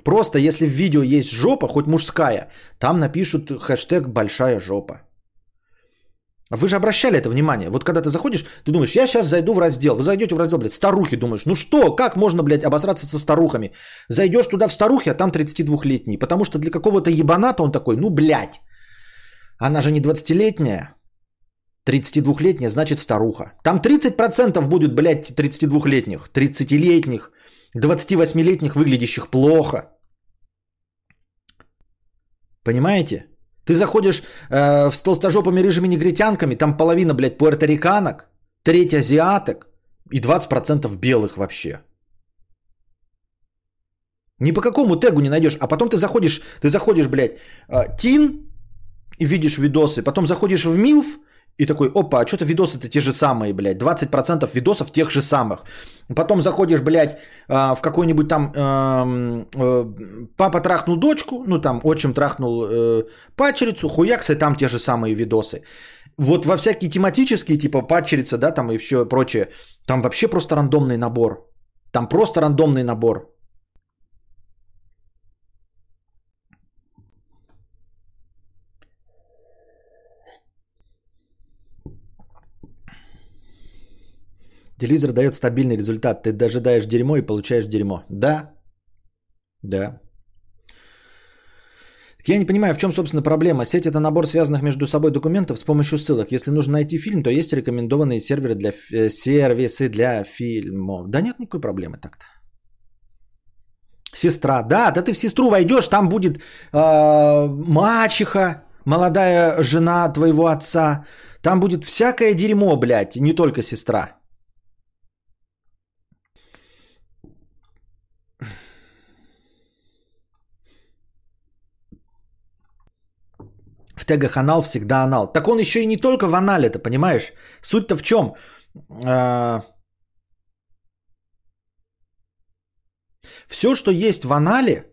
Просто если в видео есть жопа, хоть мужская, там напишут хэштег «большая жопа». Вы же обращали это внимание. Вот когда ты заходишь, ты думаешь, я сейчас зайду в раздел. Вы зайдете в раздел, блядь, старухи, думаешь, ну что, как можно, блядь, обосраться со старухами? Зайдешь туда в старухи, а там тридцатидвухлетний. Потому что для какого-то ебаната он такой, ну, блядь, она же не двадцатилетняя. тридцатидвухлетняя, значит старуха. Там тридцать процентов будет, блядь, тридцатидвухлетних, тридцатилетних, двадцативосьмилетних, выглядящих плохо. Понимаете? Ты заходишь э, с толстожопыми рыжими негритянками, там половина, блядь, пуэрториканок, треть азиаток и двадцать процентов белых вообще. Ни по какому тегу не найдешь. А потом ты заходишь, ты заходишь, блядь, э, тин и видишь видосы. Потом заходишь в милф, и такой, опа, а что-то видосы-то те же самые, блядь. двадцать процентов видосов тех же самых. Потом заходишь, блядь, в какой-нибудь там... Э, э, папа трахнул дочку, ну там отчим трахнул э, пачерицу, хуякс, и там те же самые видосы. Вот во всякие тематические, типа пачерица, да, там и все прочее, там вообще просто рандомный набор. Там просто рандомный набор. Телевизор дает стабильный результат. Ты дожидаешь дерьмо и получаешь дерьмо. Да. Да. Я не понимаю, в чем, собственно, проблема. Сеть – это набор связанных между собой документов с помощью ссылок. Если нужно найти фильм, то есть рекомендованные серверы для фи- сервисы для фильмов. Да нет никакой проблемы так-то. Сестра. Да, да ты в сестру войдешь, там будет э, мачеха, молодая жена твоего отца. Там будет всякое дерьмо, блядь, не только сестра. В тегах анал всегда анал. Так он еще и не только в анале-то, понимаешь? Суть-то в чем? А... Все, что есть в анале,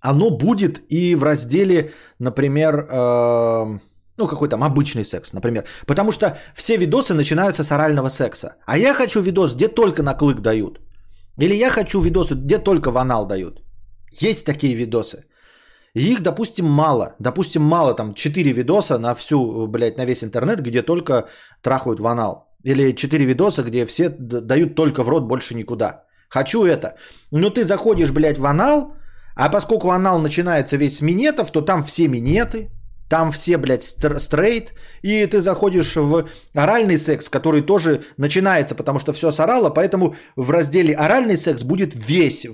оно будет и в разделе, например, а... ну какой там обычный секс, например. Потому что все видосы начинаются с орального секса. А я хочу видос, где только на клык дают. Или я хочу видосы, где только в анал дают. Есть такие видосы. И их, допустим, мало. Допустим, мало там четыре видоса на всю, блядь, на весь интернет, где только трахают в анал. Или четыре видоса, где все дают только в рот, больше никуда. Хочу это. Но ты заходишь, блядь, в анал, а поскольку анал начинается весь с минетов, то там все минеты, там все, блядь, стр- стрейт. И ты заходишь в оральный секс, который тоже начинается, потому что все с орала, поэтому в разделе оральный секс будет весь,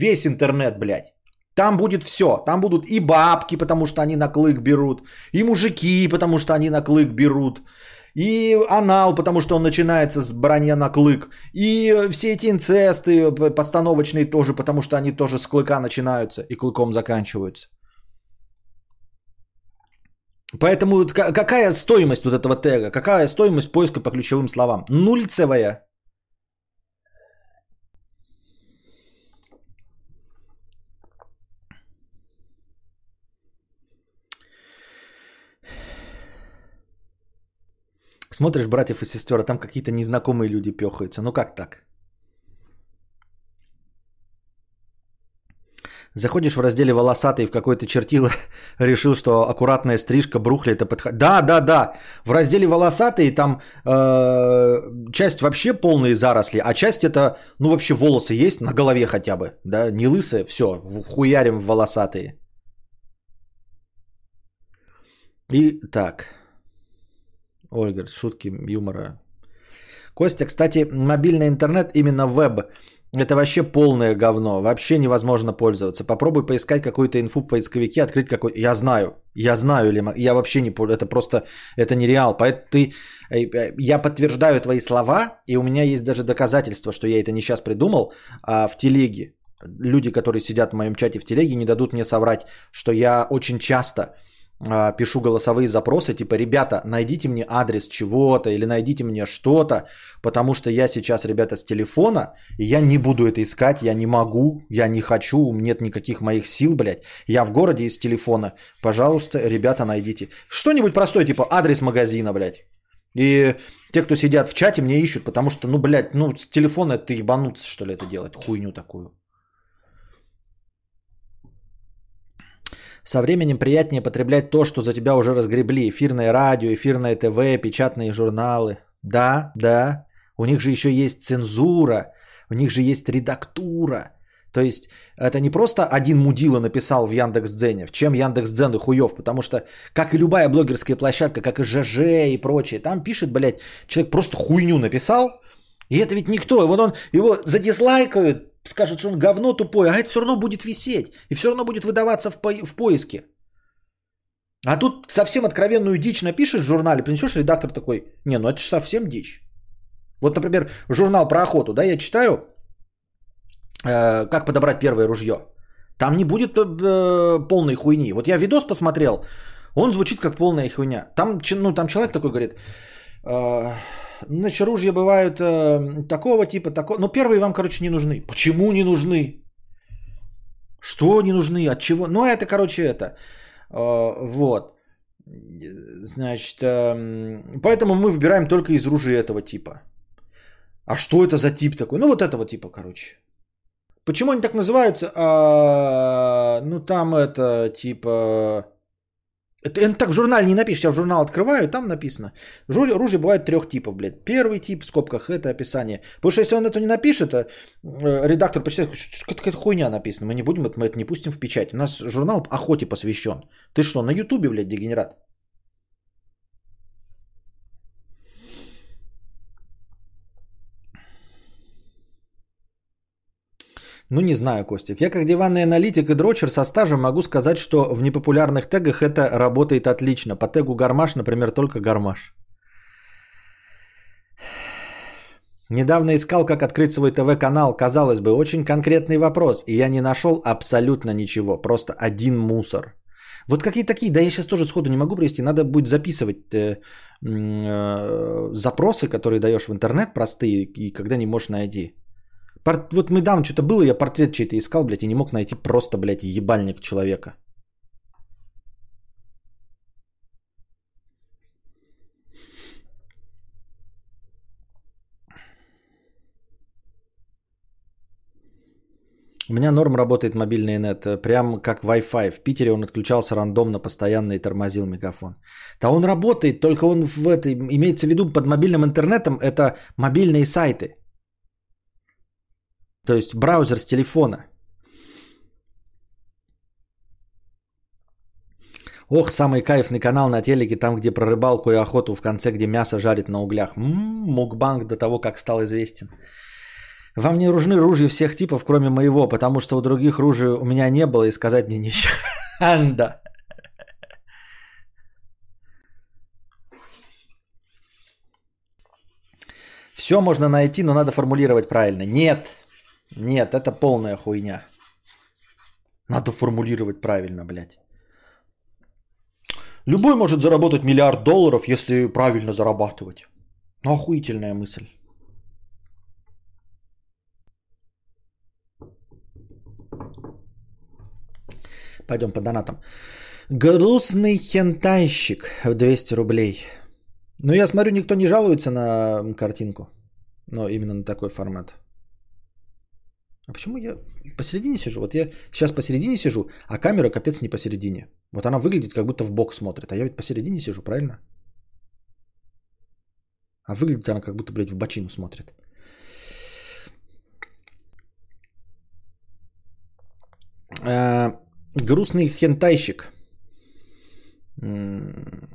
весь интернет, блядь. Там будет все. Там будут и бабки, потому что они на клык берут. И мужики, потому что они на клык берут. И анал, потому что он начинается с бранья на клык. И все эти инцесты постановочные тоже, потому что они тоже с клыка начинаются и клыком заканчиваются. Поэтому какая стоимость вот этого тега? Какая стоимость поиска по ключевым словам? Нульцевая. Смотришь братьев и сестер, а там какие-то незнакомые люди пёхаются. Ну как так? Заходишь в разделе «волосатый» в какой-то чертила, решил, что аккуратная стрижка, брухля – это подходит. Да, да, да. В разделе «волосатый» там э, часть вообще полные заросли, а часть это, ну вообще волосы есть на голове хотя бы. Да, не лысые, все, хуярим в волосатые. И так... Ольгерд, шутки юмора. Костя, кстати, мобильный интернет, именно веб, это вообще полное говно. Вообще невозможно пользоваться. Попробуй поискать какую-то инфу в поисковике, открыть какой-то... Я знаю, я знаю, Лима, я вообще не пользуюсь. Это просто, это нереал. Поэтому ты... Я подтверждаю твои слова, и у меня есть даже доказательства, что я это не сейчас придумал, а в телеге. Люди, которые сидят в моем чате в телеге, не дадут мне соврать, что я очень часто... пишу голосовые запросы, типа, ребята, найдите мне адрес чего-то или найдите мне что-то, потому что я сейчас, ребята, с телефона, и я не буду это искать, я не могу, я не хочу, нет никаких моих сил, блядь, я в городе из телефона, пожалуйста, ребята, найдите. Что-нибудь простое, типа, адрес магазина, блядь. И те, кто сидят в чате, мне ищут, потому что, ну, блядь, ну, с телефона ты ебануться, что ли, это делать, хуйню такую. Со временем приятнее потреблять то, что за тебя уже разгребли. Эфирное радио, эфирное ТВ, печатные журналы. Да, да. У них же еще есть цензура. У них же есть редактура. То есть это не просто один мудила написал в Яндекс.Дзене. Чем Яндекс.Дзен и хуев. Потому что, как и любая блогерская площадка, как и ЖЖ и прочее, там пишет, блядь, человек просто хуйню написал. И это ведь никто. И вот он, его задизлайкают. Скажут, что он говно тупое, а это все равно будет висеть. И все равно будет выдаваться в, по... в поиске. А тут совсем откровенную дичь напишешь в журнале, принесешь, редактор такой, не, ну это же совсем дичь. Вот, например, журнал про охоту, да, я читаю, э, как подобрать первое ружье. Там не будет э, полной хуйни. Вот я видос посмотрел, он звучит как полная хуйня. Там, ну, там человек такой говорит... Значит, ружья бывают э, такого типа, такого. Но первые вам, короче, не нужны. Почему не нужны? Что не нужны? От чего? Ну, это, короче, это. Э, вот. Значит, э, поэтому мы выбираем только из ружей этого типа. А что это за тип такой? Ну, вот этого типа, короче. Почему они так называются? А, ну, там это, типа... Это так в журнале не напишешь, я в журнал открываю, там написано. Ружья бывают трех типов, блядь. Первый тип, в скобках, это описание. Потому что если он это не напишет, то редактор почитает, что какая-то хуйня написана. Мы не будем, мы это не пустим в печать. У нас журнал охоте посвящен. Ты что, на Ютубе, блядь, дегенерат? Ну, не знаю, Костик. Я как диванный аналитик и дрочер со стажем могу сказать, что в непопулярных тегах это работает отлично. По тегу «Гармаш», например, только «Гармаш». Недавно искал, как открыть свой ТВ-канал. Казалось бы, очень конкретный вопрос. И я не нашел абсолютно ничего. Просто один мусор. Вот какие такие? Да я сейчас тоже сходу не могу привести. Надо будет записывать э, э, запросы, которые даешь в интернет, простые, и когда не можешь найти. Вот недавно что-то было, я портрет чей-то искал, блядь, и не мог найти просто, блядь, ебальник человека. У меня норм работает мобильный нет, прям как Wi-Fi. В Питере он отключался рандомно, постоянно и тормозил микрофон. Да он работает, только он в этой, имеется в виду под мобильным интернетом, это мобильные сайты. То есть браузер с телефона. Ох, самый кайфный канал на телеке, там, где про рыбалку и охоту, в конце, где мясо жарит на углях. М-м-м, мукбанг до того, как стал известен. Вам не нужны ружья всех типов, кроме моего, потому что у других ружей у меня не было, и сказать мне ничего. Анда. Все можно найти, но надо формулировать правильно. Нет. Нет, это полная хуйня. Надо формулировать правильно, блядь. Любой может заработать миллиард долларов, если правильно зарабатывать. Ну, охуительная мысль. Пойдем по донатам. Грустный хентайщик в двести рублей. Ну, я смотрю, никто не жалуется на картинку. Но именно на такой формат. А почему я посередине сижу? Вот я сейчас посередине сижу, а камера капец не посередине. Вот она выглядит, как будто в бок смотрит. А я ведь посередине сижу, правильно? А выглядит она, как будто, блядь, в бочину смотрит. А, грустный хентайщик.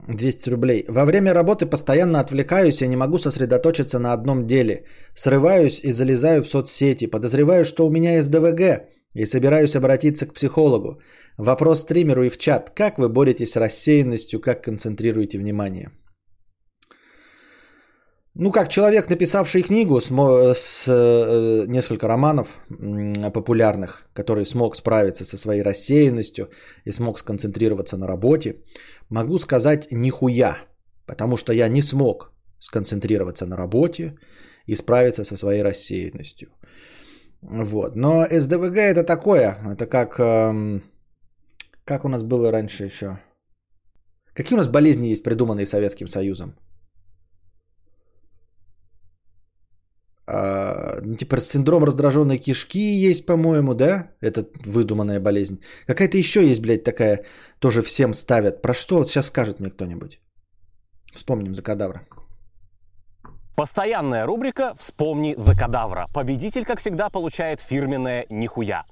двести рублей. Во время работы постоянно отвлекаюсь и не могу сосредоточиться на одном деле. Срываюсь и залезаю в соцсети. Подозреваю, что у меня эс дэ вэ гэ и собираюсь обратиться к психологу. Вопрос стримеру и в чат. Как вы боретесь с рассеянностью? Как концентрируете внимание? Ну, как человек, написавший книгу с, с э, несколько романов э, популярных, который смог справиться со своей рассеянностью и смог сконцентрироваться на работе, могу сказать нихуя, потому что я не смог сконцентрироваться на работе и справиться со своей рассеянностью. Вот. Но эс дэ вэ гэ это такое, это как, э, как у нас было раньше еще. Какие у нас болезни есть, придуманные Советским Союзом? А, типа синдром раздраженной кишки есть, по-моему, да? Это выдуманная болезнь. Какая-то еще есть, блядь, такая, тоже всем ставят. Про что вот сейчас скажет мне кто-нибудь? Вспомним за кадавра. Постоянная рубрика «Вспомни за кадавра». Победитель, как всегда, получает фирменное нихуя.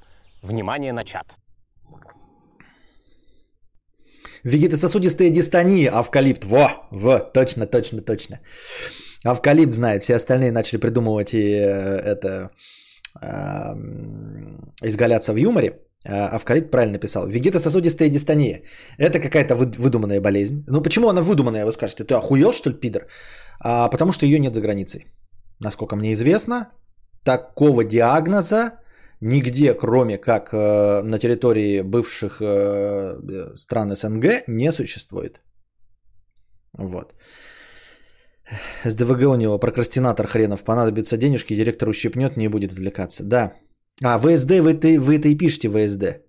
Внимание на чат. Вегетососудистые дистонии, авкалипт. Во, во, точно, точно, точно. Авкалипт знает, все остальные начали придумывать и это э, изгаляться в юморе. Авкалипт правильно писал. Вегетососудистая дистония. Это какая-то выдуманная болезнь. Ну почему она выдуманная, вы скажете? Ты охуел, что ли, пидор? А, потому что ее нет за границей. Насколько мне известно, такого диагноза нигде, кроме как э, на территории бывших э, стран эс эн гэ, не существует. Вот. эс дэ вэ гэ у него прокрастинатор хренов. Понадобятся денежки, директор ущипнет, не будет отвлекаться. Да. А, вэ эс дэ, вы, ты, вы это и пишете, вэ эс дэ.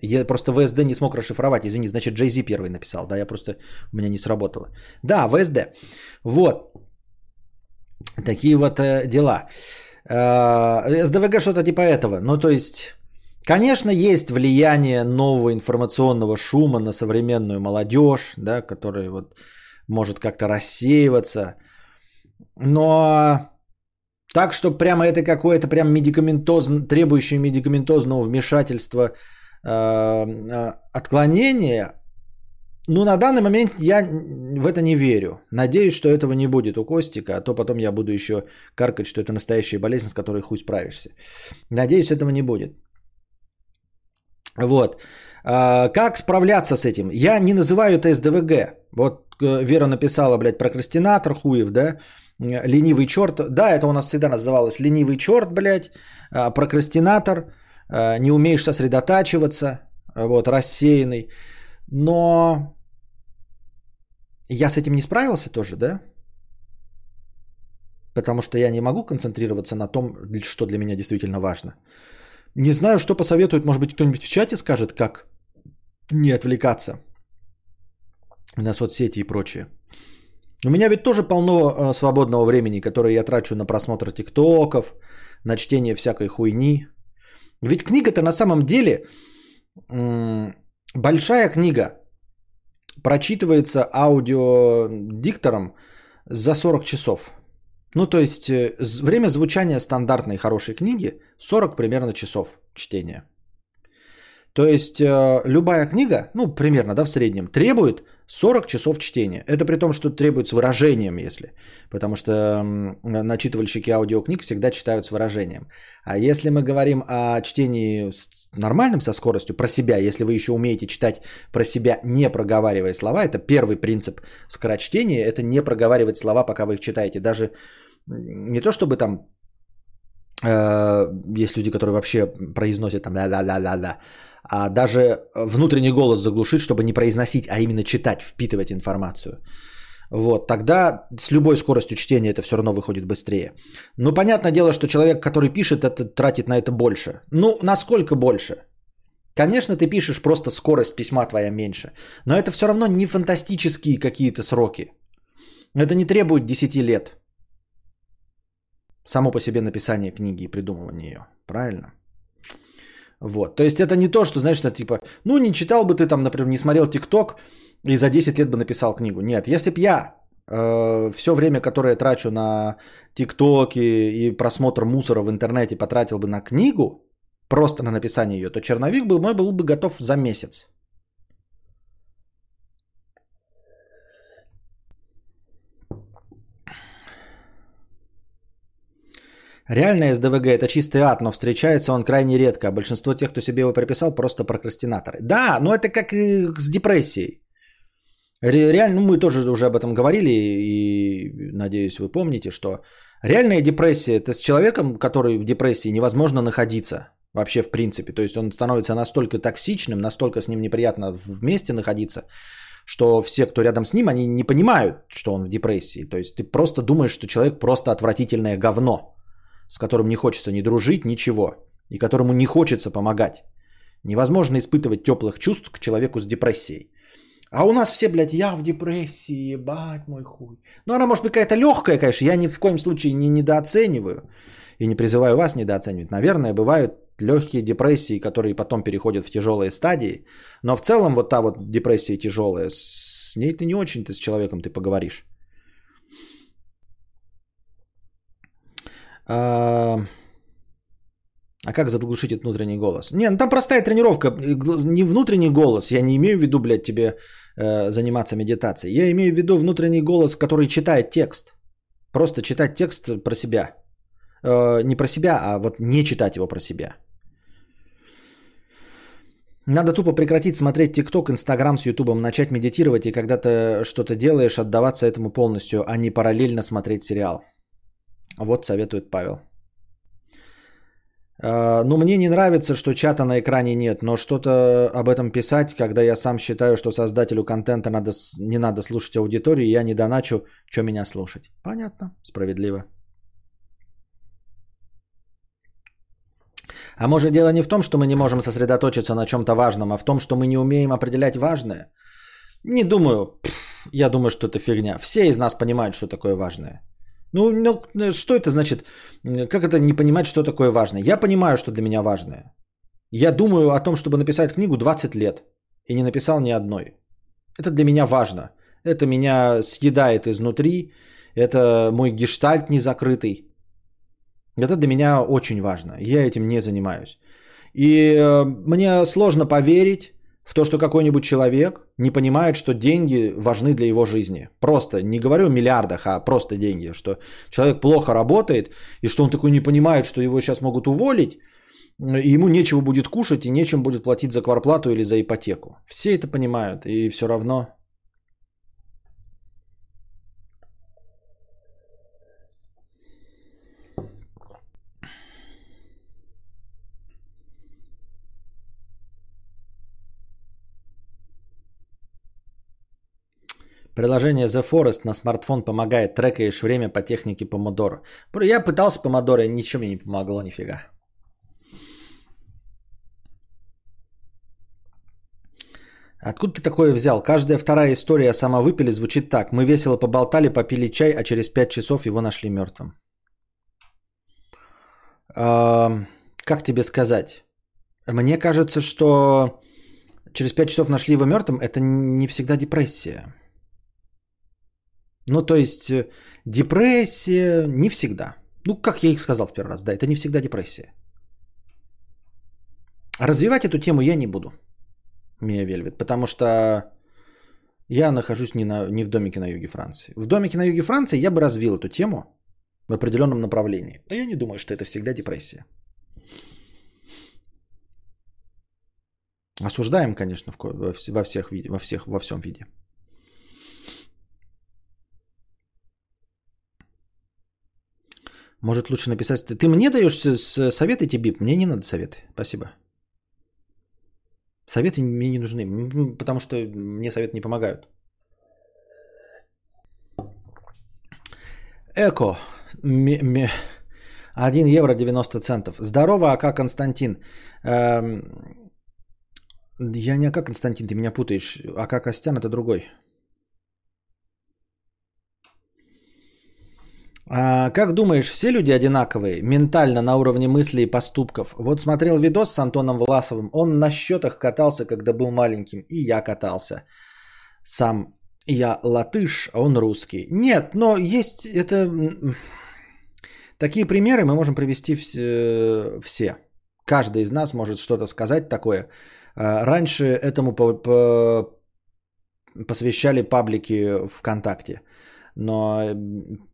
Я просто вэ эс дэ не смог расшифровать. Извини, значит, Jay-Z первый написал. Да, я просто... У меня не сработало. Да, вэ эс дэ. Вот. Такие вот э, дела. Э, эс дэ вэ гэ что-то типа этого. Ну, то есть... Конечно, есть влияние нового информационного шума на современную молодежь, да, которая вот может как-то рассеиваться. Но так, что прямо это какое-то прям медикаментозно, требующее медикаментозного вмешательства э, отклонение, ну, на данный момент я в это не верю. Надеюсь, что этого не будет у Костика, а то потом я буду еще каркать, что это настоящая болезнь, с которой хуй справишься. Надеюсь, этого не будет. Вот. Как справляться с этим? Я не называю это СДВГ. Вот Вера написала, блядь, прокрастинатор, хуев, да? Ленивый черт. Да, это у нас всегда называлось ленивый черт, блядь. Прокрастинатор. Не умеешь сосредотачиваться. Вот, рассеянный. Но я с этим не справился тоже, да? Потому что я не могу концентрироваться на том, что для меня действительно важно. Не знаю, что посоветуют. Может быть, кто-нибудь в чате скажет, как не отвлекаться на соцсети и прочее. У меня ведь тоже полно свободного времени, которое я трачу на просмотр тиктоков, на чтение всякой хуйни. Ведь книга-то на самом деле, большая книга, прочитывается аудиодиктором за сорок часов. Ну, то есть, время звучания стандартной хорошей книги сорок примерно часов чтения. То есть, любая книга, ну, примерно, да, в среднем, требует сорок часов чтения. Это при том, что требует с выражением, если. Потому что начитывальщики аудиокниг всегда читают с выражением. А если мы говорим о чтении с нормальным, со скоростью, про себя, если вы еще умеете читать про себя, не проговаривая слова, это первый принцип скорочтения, это не проговаривать слова, пока вы их читаете. Даже не то, чтобы там э, есть люди, которые вообще произносят там ла-ла-ла-ла-ла, а даже внутренний голос заглушить, чтобы не произносить, а именно читать, впитывать информацию. Вот, тогда с любой скоростью чтения это все равно выходит быстрее. Ну, понятное дело, что человек, который пишет, это тратит на это больше. Ну, насколько больше? Конечно, ты пишешь, просто скорость письма твоя меньше. Но это все равно не фантастические какие-то сроки. Это не требует десяти лет. Само по себе написание книги и придумывание ее. Правильно? Вот. То есть это не то, что, знаешь, что типа, ну не читал бы ты там, например, не смотрел ТикТок и за десять лет бы написал книгу. Нет, если б я э, все время, которое трачу на ТикТоки и просмотр мусора в интернете, потратил бы на книгу, просто на написание ее, то черновик был мой был бы готов за месяц. Реальная СДВГ – это чистый ад, но встречается он крайне редко. Большинство тех, кто себе его приписал, просто прокрастинаторы. Да, но это как и с депрессией. Реально, ну, мы тоже уже об этом говорили, и, надеюсь, вы помните, что реальная депрессия – это с человеком, который в депрессии невозможно находиться вообще в принципе. То есть он становится настолько токсичным, настолько с ним неприятно вместе находиться, что все, кто рядом с ним, они не понимают, что он в депрессии. То есть ты просто думаешь, что человек просто отвратительное говно, с которым не хочется ни дружить, ничего, и которому не хочется помогать. Невозможно испытывать теплых чувств к человеку с депрессией. А у нас все, блядь, я в депрессии, ебать мой хуй. Ну, она может быть какая-то легкая, конечно, я ни в коем случае не недооцениваю и не призываю вас недооценивать. Наверное, бывают легкие депрессии, которые потом переходят в тяжелые стадии, но в целом вот та вот депрессия тяжелая, с ней ты не очень-то с человеком ты поговоришь. А как заглушить этот внутренний голос? Не, ну там простая тренировка. Не внутренний голос. Я не имею в виду, блядь, тебе э, заниматься медитацией. Я имею в виду внутренний голос, который читает текст. Просто читать текст про себя. Э, не про себя, а вот не читать его про себя. Надо тупо прекратить смотреть ТикТок, Инстаграм с Ютубом, начать медитировать и когда ты что-то делаешь, отдаваться этому полностью, а не параллельно смотреть сериал. Вот советует Павел. Ну, мне не нравится, что чата на экране нет, но что-то об этом писать, когда я сам считаю, что создателю контента надо, не надо слушать аудиторию, я не доначу, что меня слушать. Понятно, справедливо. А может, дело не в том, что мы не можем сосредоточиться на чем-то важном, а в том, что мы не умеем определять важное? Не думаю. Я думаю, что это фигня. Все из нас понимают, что такое важное. Ну, ну, что это значит? Как это не понимать, что такое важное? Я понимаю, что для меня важное. Я думаю о том, чтобы написать книгу двадцать лет и не написал ни одной. Это для меня важно. Это меня съедает изнутри. Это мой гештальт незакрытый. Это для меня очень важно. Я этим не занимаюсь. И мне сложно поверить в то, что какой-нибудь человек не понимает, что деньги важны для его жизни. Просто, не говорю о миллиардах, а просто деньги. Что человек плохо работает, и что он такой не понимает, что его сейчас могут уволить, и ему нечего будет кушать, и нечем будет платить за квартплату или за ипотеку. Все это понимают, и все равно... Приложение The Forest на смартфон помогает, трекаешь время по технике помодоро. Я пытался помодоро, ничего мне не помогло, нифига. Откуда ты такое взял? Каждая вторая история о самовыпиле звучит так. Мы весело поболтали, попили чай, а через пять часов его нашли мертвым. Эм, как тебе сказать? Мне кажется, что через пять часов нашли его мертвым, это не всегда депрессия. Ну, то есть, депрессия не всегда. Ну, как я их сказал в первый раз, да, это не всегда депрессия. Развивать эту тему я не буду, Мия Вельвет, потому что я нахожусь не, на, не в домике на юге Франции. В домике на юге Франции я бы развил эту тему в определенном направлении. Но я не думаю, что это всегда депрессия. Осуждаем, конечно, в, во, всех, во, всех, во всем виде. Может, лучше написать... Ты мне даешь советы, Тибип? Мне не надо советы. Спасибо. Советы мне не нужны, потому что мне советы не помогают. Эко. один евро девяносто центов. Здорово, АК Константин. Я не АК Константин, ты меня путаешь. АК Костян – это другой. Как думаешь, все люди одинаковые? Ментально, на уровне мыслей и поступков. Вот смотрел видос с Антоном Власовым. Он на счетах катался, когда был маленьким. И я катался. Сам я латыш, а он русский. Нет, но есть это... Такие примеры мы можем привести все. Каждый из нас может что-то сказать такое. Раньше этому посвящали паблики ВКонтакте. Но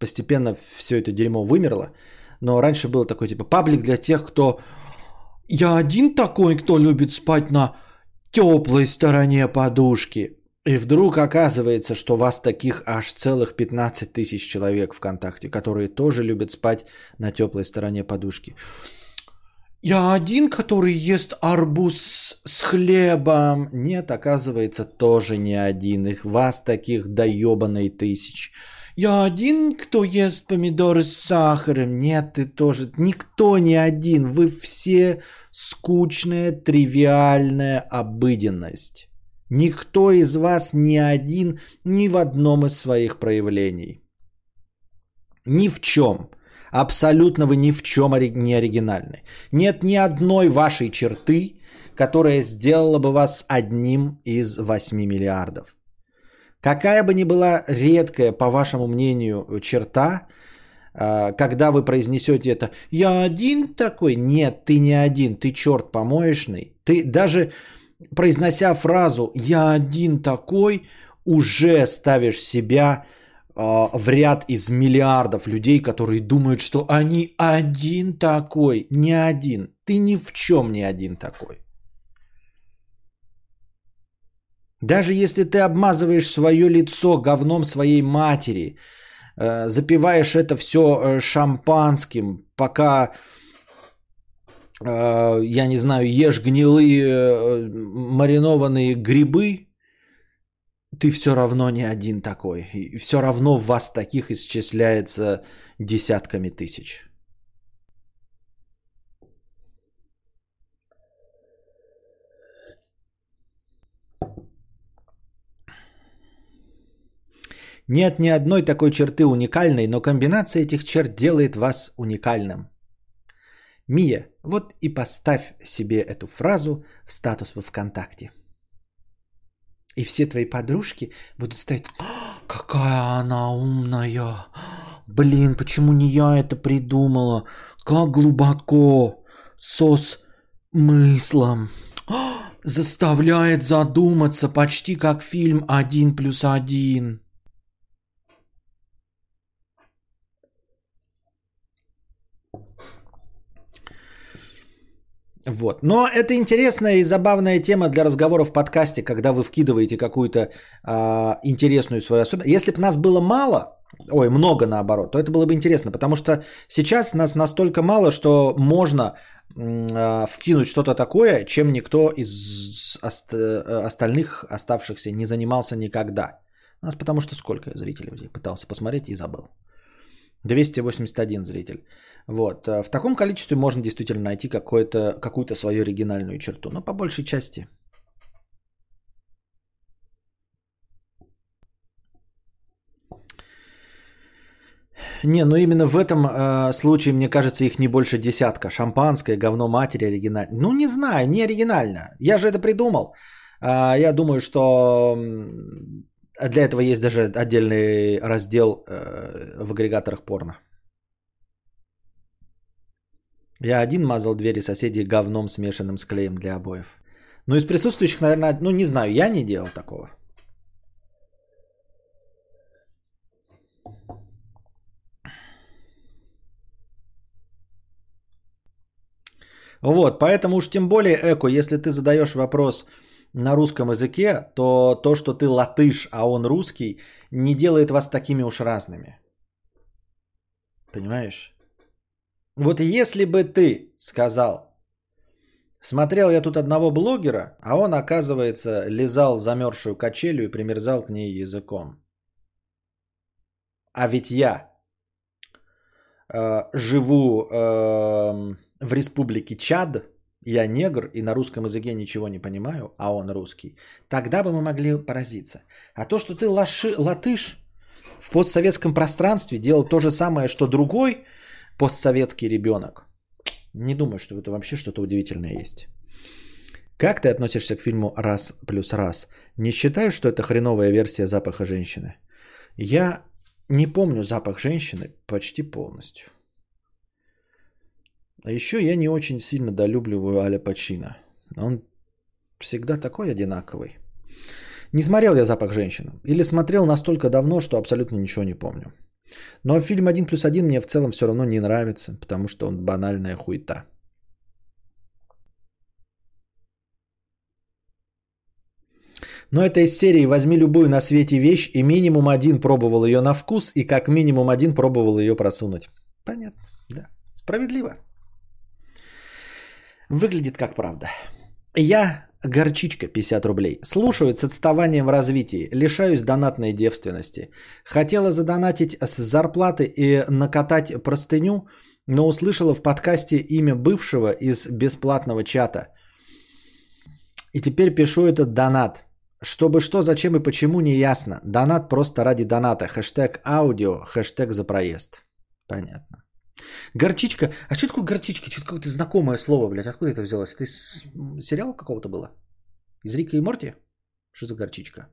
постепенно все это дерьмо вымерло. Но раньше был такой типа паблик для тех, кто... Я один такой, кто любит спать на теплой стороне подушки. И вдруг оказывается, что вас таких аж целых пятнадцать тысяч человек ВКонтакте, которые тоже любят спать на теплой стороне подушки. Я один, который ест арбуз с хлебом. Нет, оказывается, тоже не один. Их вас таких доебаной тысяч. Я один, кто ест помидоры с сахаром. Нет, ты тоже. Никто не один. Вы все скучная, тривиальная обыденность. Никто из вас не один ни в одном из своих проявлений. Ни в чем. Абсолютно вы ни в чем не оригинальны. Нет ни одной вашей черты, которая сделала бы вас одним из восьми миллиардов. Какая бы ни была редкая, по вашему мнению, черта, когда вы произнесете это «я один такой», нет, ты не один, ты черт помоечный. Ты даже произнося фразу «я один такой» уже ставишь себя в ряд из миллиардов людей, которые думают, что они один такой, не один. Ты ни в чем не один такой. Даже если ты обмазываешь свое лицо говном своей матери, запиваешь это все шампанским, пока, я не знаю, ешь гнилые маринованные грибы, ты все равно не один такой. И все равно вас таких исчисляется десятками тысяч. Нет ни одной такой черты уникальной, но комбинация этих черт делает вас уникальным. Мия, вот и поставь себе эту фразу в статус во ВКонтакте. И все твои подружки будут ставить: какая она умная, блин, почему не я это придумала, как глубоко, со смыслом, заставляет задуматься, почти как фильм «Один плюс один». Вот. Но это интересная и забавная тема для разговора в подкасте, когда вы вкидываете какую-то э, интересную свою особенность. Если бы нас было мало, ой, много наоборот, то это было бы интересно, потому что сейчас нас настолько мало, что можно э, вкинуть что-то такое, чем никто из ост- остальных оставшихся не занимался никогда. У нас потому что сколько зрителей людей пытался посмотреть и забыл. двести восемьдесят один зритель. Вот. В таком количестве можно действительно найти какое-то, какую-то свою оригинальную черту. Но по большей части. Не, ну именно в этом э, случае, мне кажется, их не больше десятка. Шампанское, говно матери, оригинально. Ну не знаю, не оригинально. Я же это придумал. Э, я думаю, что... Для этого есть даже отдельный раздел э, в агрегаторах порно. Я один мазал двери соседей говном, смешанным с клеем для обоев. Ну, из присутствующих, наверное, ну, не знаю, я не делал такого. Вот, поэтому уж тем более, Эко, если ты задаешь вопрос... на русском языке, то то, что ты латыш, а он русский, не делает вас такими уж разными. Понимаешь? Вот если бы ты сказал: смотрел я тут одного блогера, а он, оказывается, лизал замерзшую качелю и примерзал к ней языком. А ведь я э, живу э, в республике Чад, я негр и на русском языке ничего не понимаю, а он русский. Тогда бы мы могли поразиться. А то, что ты лаши, латыш, в постсоветском пространстве делал то же самое, что другой постсоветский ребенок. Не думаю, что это вообще что-то удивительное есть. Как ты относишься к фильму «Раз плюс раз»? Не считаешь, что это хреновая версия «Запаха женщины»? Я не помню «Запах женщины» почти полностью. А еще я не очень сильно долюбливаю Аля Пачино. Он всегда такой одинаковый. Не смотрел я «Запах женщины». Или смотрел настолько давно, что абсолютно ничего не помню. Но фильм «Один плюс один» мне в целом все равно не нравится, потому что он банальная хуета. Но это из серии «Возьми любую на свете вещь, и минимум один пробовал ее на вкус, и как минимум один пробовал ее просунуть». Понятно, да. Справедливо. Выглядит как правда. Я, горчичка, пятьдесят рублей. Слушаю с отставанием в развитии. Лишаюсь донатной девственности. Хотела задонатить с зарплаты и накатать простыню, но услышала в подкасте имя бывшего из бесплатного чата. И теперь пишу этот донат. Чтобы что, зачем и почему, не ясно. Донат просто ради доната. Хэштег аудио, хэштег за проезд. Понятно. Горчичка. А что такое горчичка? Что-то какое-то знакомое слово, блядь. Откуда это взялось? Это из сериала какого-то было? Из «Рика и Морти»? Что за горчичка?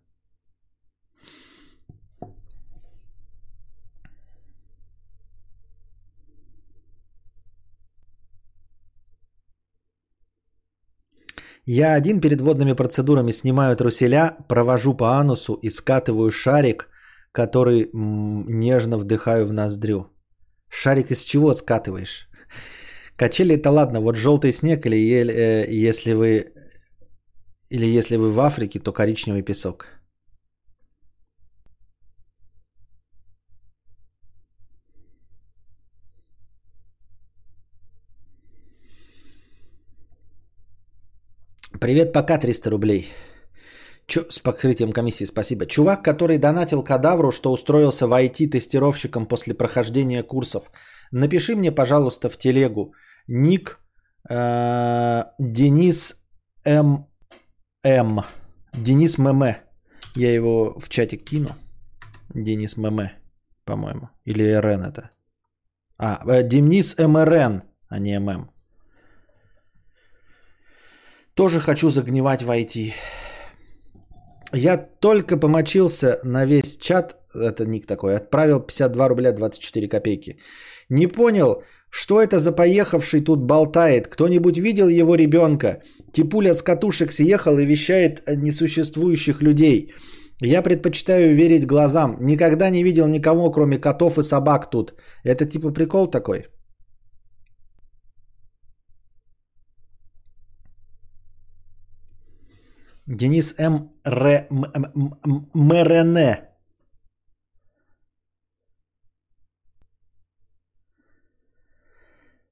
Я один перед водными процедурами снимаю труселя, провожу по анусу и скатываю шарик, который нежно вдыхаю в ноздрю. Шарик из чего скатываешь? Качели это ладно, вот желтый снег или э, если вы или если вы в Африке, то коричневый песок. Привет, пока триста рублей. Чё, с покрытием комиссии, спасибо. Чувак, который донатил Кадавру, что устроился в ай ти-тестировщиком после прохождения курсов. Напиши мне, пожалуйста, в телегу. Ник э, Денис ММ. Денис Мэмэ. Я его в чатик кину. Денис Мэмэ, по-моему. Или РН это. А, Денис МРН, а не ММ. Тоже хочу загнивать в ай ти. Я только помочился на весь чат, это ник такой, отправил пятьдесят два рубля двадцать четыре копейки. Не понял, что это за поехавший тут болтает? Кто-нибудь видел его ребенка? Типуля с катушек съехал и вещает о несуществующих людей. Я предпочитаю верить глазам. Никогда не видел никого, кроме котов и собак тут. Это типа прикол такой? Денис М. Мерене.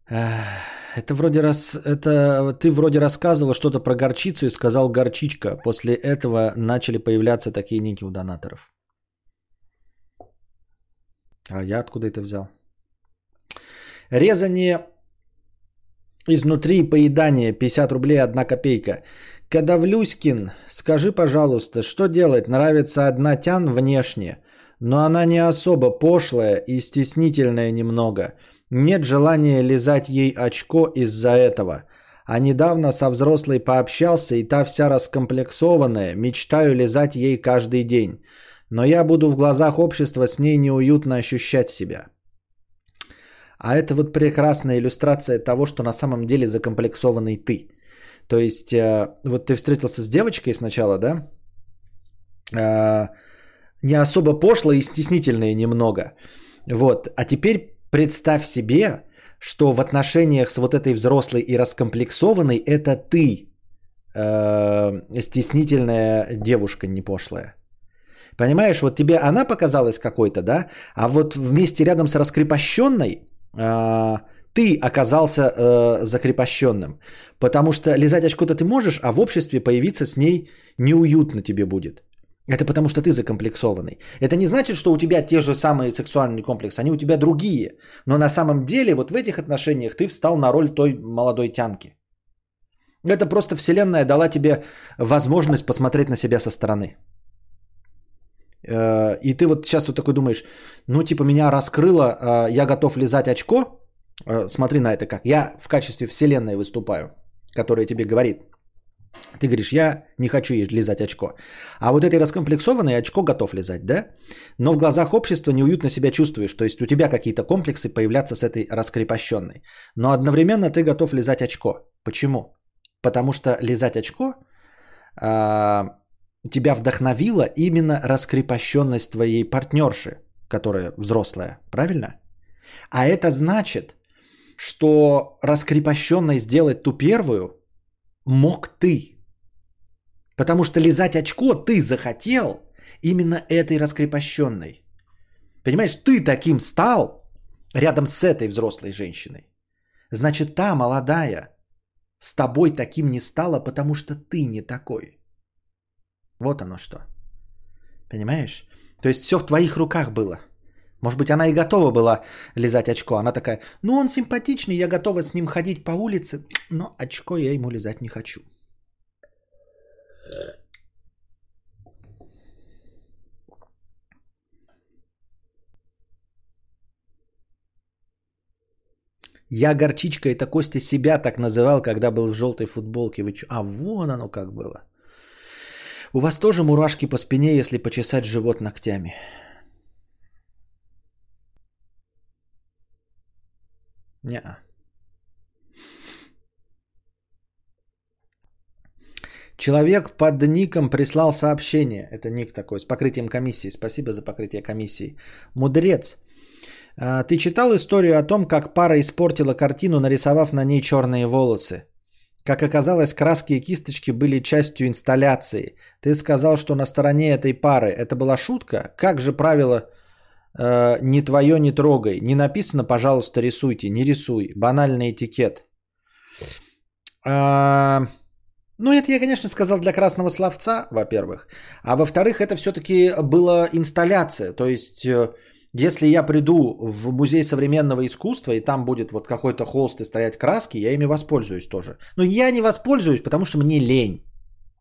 Это вроде раз, это ты вроде рассказывал что-то про горчицу и сказал горчичка. После этого начали появляться такие ники у донаторов. А я откуда это взял? Резание изнутри и поедание. пятьдесят рублей одна копейка. Кадавлюськин, скажи, пожалуйста, что делать? Нравится одна тян внешне, но она не особо пошлая и стеснительная немного. Нет желания лизать ей очко из-за этого. А недавно со взрослой пообщался, и та вся раскомплексованная. Мечтаю лизать ей каждый день. Но я буду в глазах общества с ней неуютно ощущать себя. А это вот прекрасная иллюстрация того, что на самом деле закомплексованный ты. То есть, вот ты встретился с девочкой сначала, да? Не особо пошло и стеснительное немного. Вот, а теперь... Представь себе, что в отношениях с вот этой взрослой и раскомплексованной это ты, э, стеснительная девушка непошлая. Понимаешь, вот тебе она показалась какой-то, да? А вот вместе рядом с раскрепощенной э, ты оказался э, закрепощенным. Потому что лизать очко-то ты можешь, а в обществе появиться с ней неуютно тебе будет. Это потому, что ты закомплексованный. Это не значит, что у тебя те же самые сексуальные комплексы, они у тебя другие. Но на самом деле вот в этих отношениях ты встал на роль той молодой тянки. Это просто вселенная дала тебе возможность посмотреть на себя со стороны. И ты вот сейчас вот такой думаешь, ну типа меня раскрыло, я готов лизать очко. Смотри на это как. Я в качестве вселенной выступаю, которая тебе говорит. Ты говоришь, я не хочу лизать очко. А вот этой раскомплексованной очко готов лизать, да? Но в глазах общества неуютно себя чувствуешь. То есть у тебя какие-то комплексы появляться с этой раскрепощенной. Но одновременно ты готов лизать очко. Почему? Потому что лизать очко а, тебя вдохновила именно раскрепощенность твоей партнерши, которая взрослая, правильно? А это значит, что раскрепощенной сделать ту первую мог ты. Потому что лизать очко ты захотел именно этой раскрепощенной. Понимаешь, ты таким стал рядом с этой взрослой женщиной. Значит, та молодая с тобой таким не стала, потому что ты не такой. Вот оно что. Понимаешь? То есть все в твоих руках было. Может быть, она и готова была лизать очко. Она такая, ну он симпатичный, я готова с ним ходить по улице, но очко я ему лизать не хочу. Я горчичка, это Костя себя так называл, когда был в желтой футболке. Вы чё? А вон оно как было. У вас тоже мурашки по спине, если почесать живот ногтями. Не-а. Человек под ником прислал сообщение. Это ник такой, с покрытием комиссии. Спасибо за покрытие комиссии. Мудрец, ты читал историю о том, как пара испортила картину, нарисовав на ней черные волосы? Как оказалось, краски и кисточки были частью инсталляции. Ты сказал, что на стороне этой пары. Это была шутка? Как же правило... «Не твое не трогай». Не написано, пожалуйста, рисуйте. Не рисуй. Банальный этикет. А... Ну, это я, конечно, сказал для красного словца, во-первых. А во-вторых, это все-таки была инсталляция. То есть, если я приду в музей современного искусства, и там будет вот какой-то холст и стоять краски, я ими воспользуюсь тоже. Но я не воспользуюсь, потому что мне лень.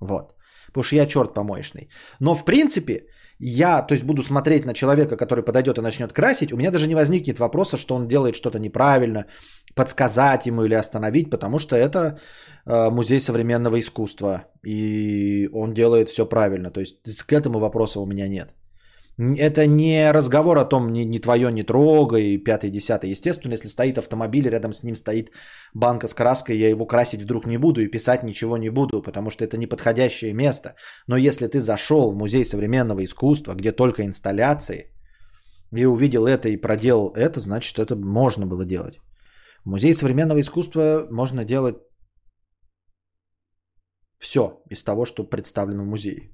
Вот. Потому что я черт помоечный. Но, в принципе... Я, то есть, буду смотреть на человека, который подойдет и начнет красить, у меня даже не возникнет вопроса, что он делает что-то неправильно, подсказать ему или остановить, потому что это музей современного искусства, и он делает все правильно. То есть к этому вопроса у меня нет. Это не разговор о том, не, не твое не трогай, пятый, десятый. Естественно, если стоит автомобиль, рядом с ним стоит банка с краской, я его красить вдруг не буду и писать ничего не буду, потому что это неподходящее место. Но если ты зашел в музей современного искусства, где только инсталляции, и увидел это и проделал это, значит, это можно было делать. В музей современного искусства можно делать все из того, что представлено в музее.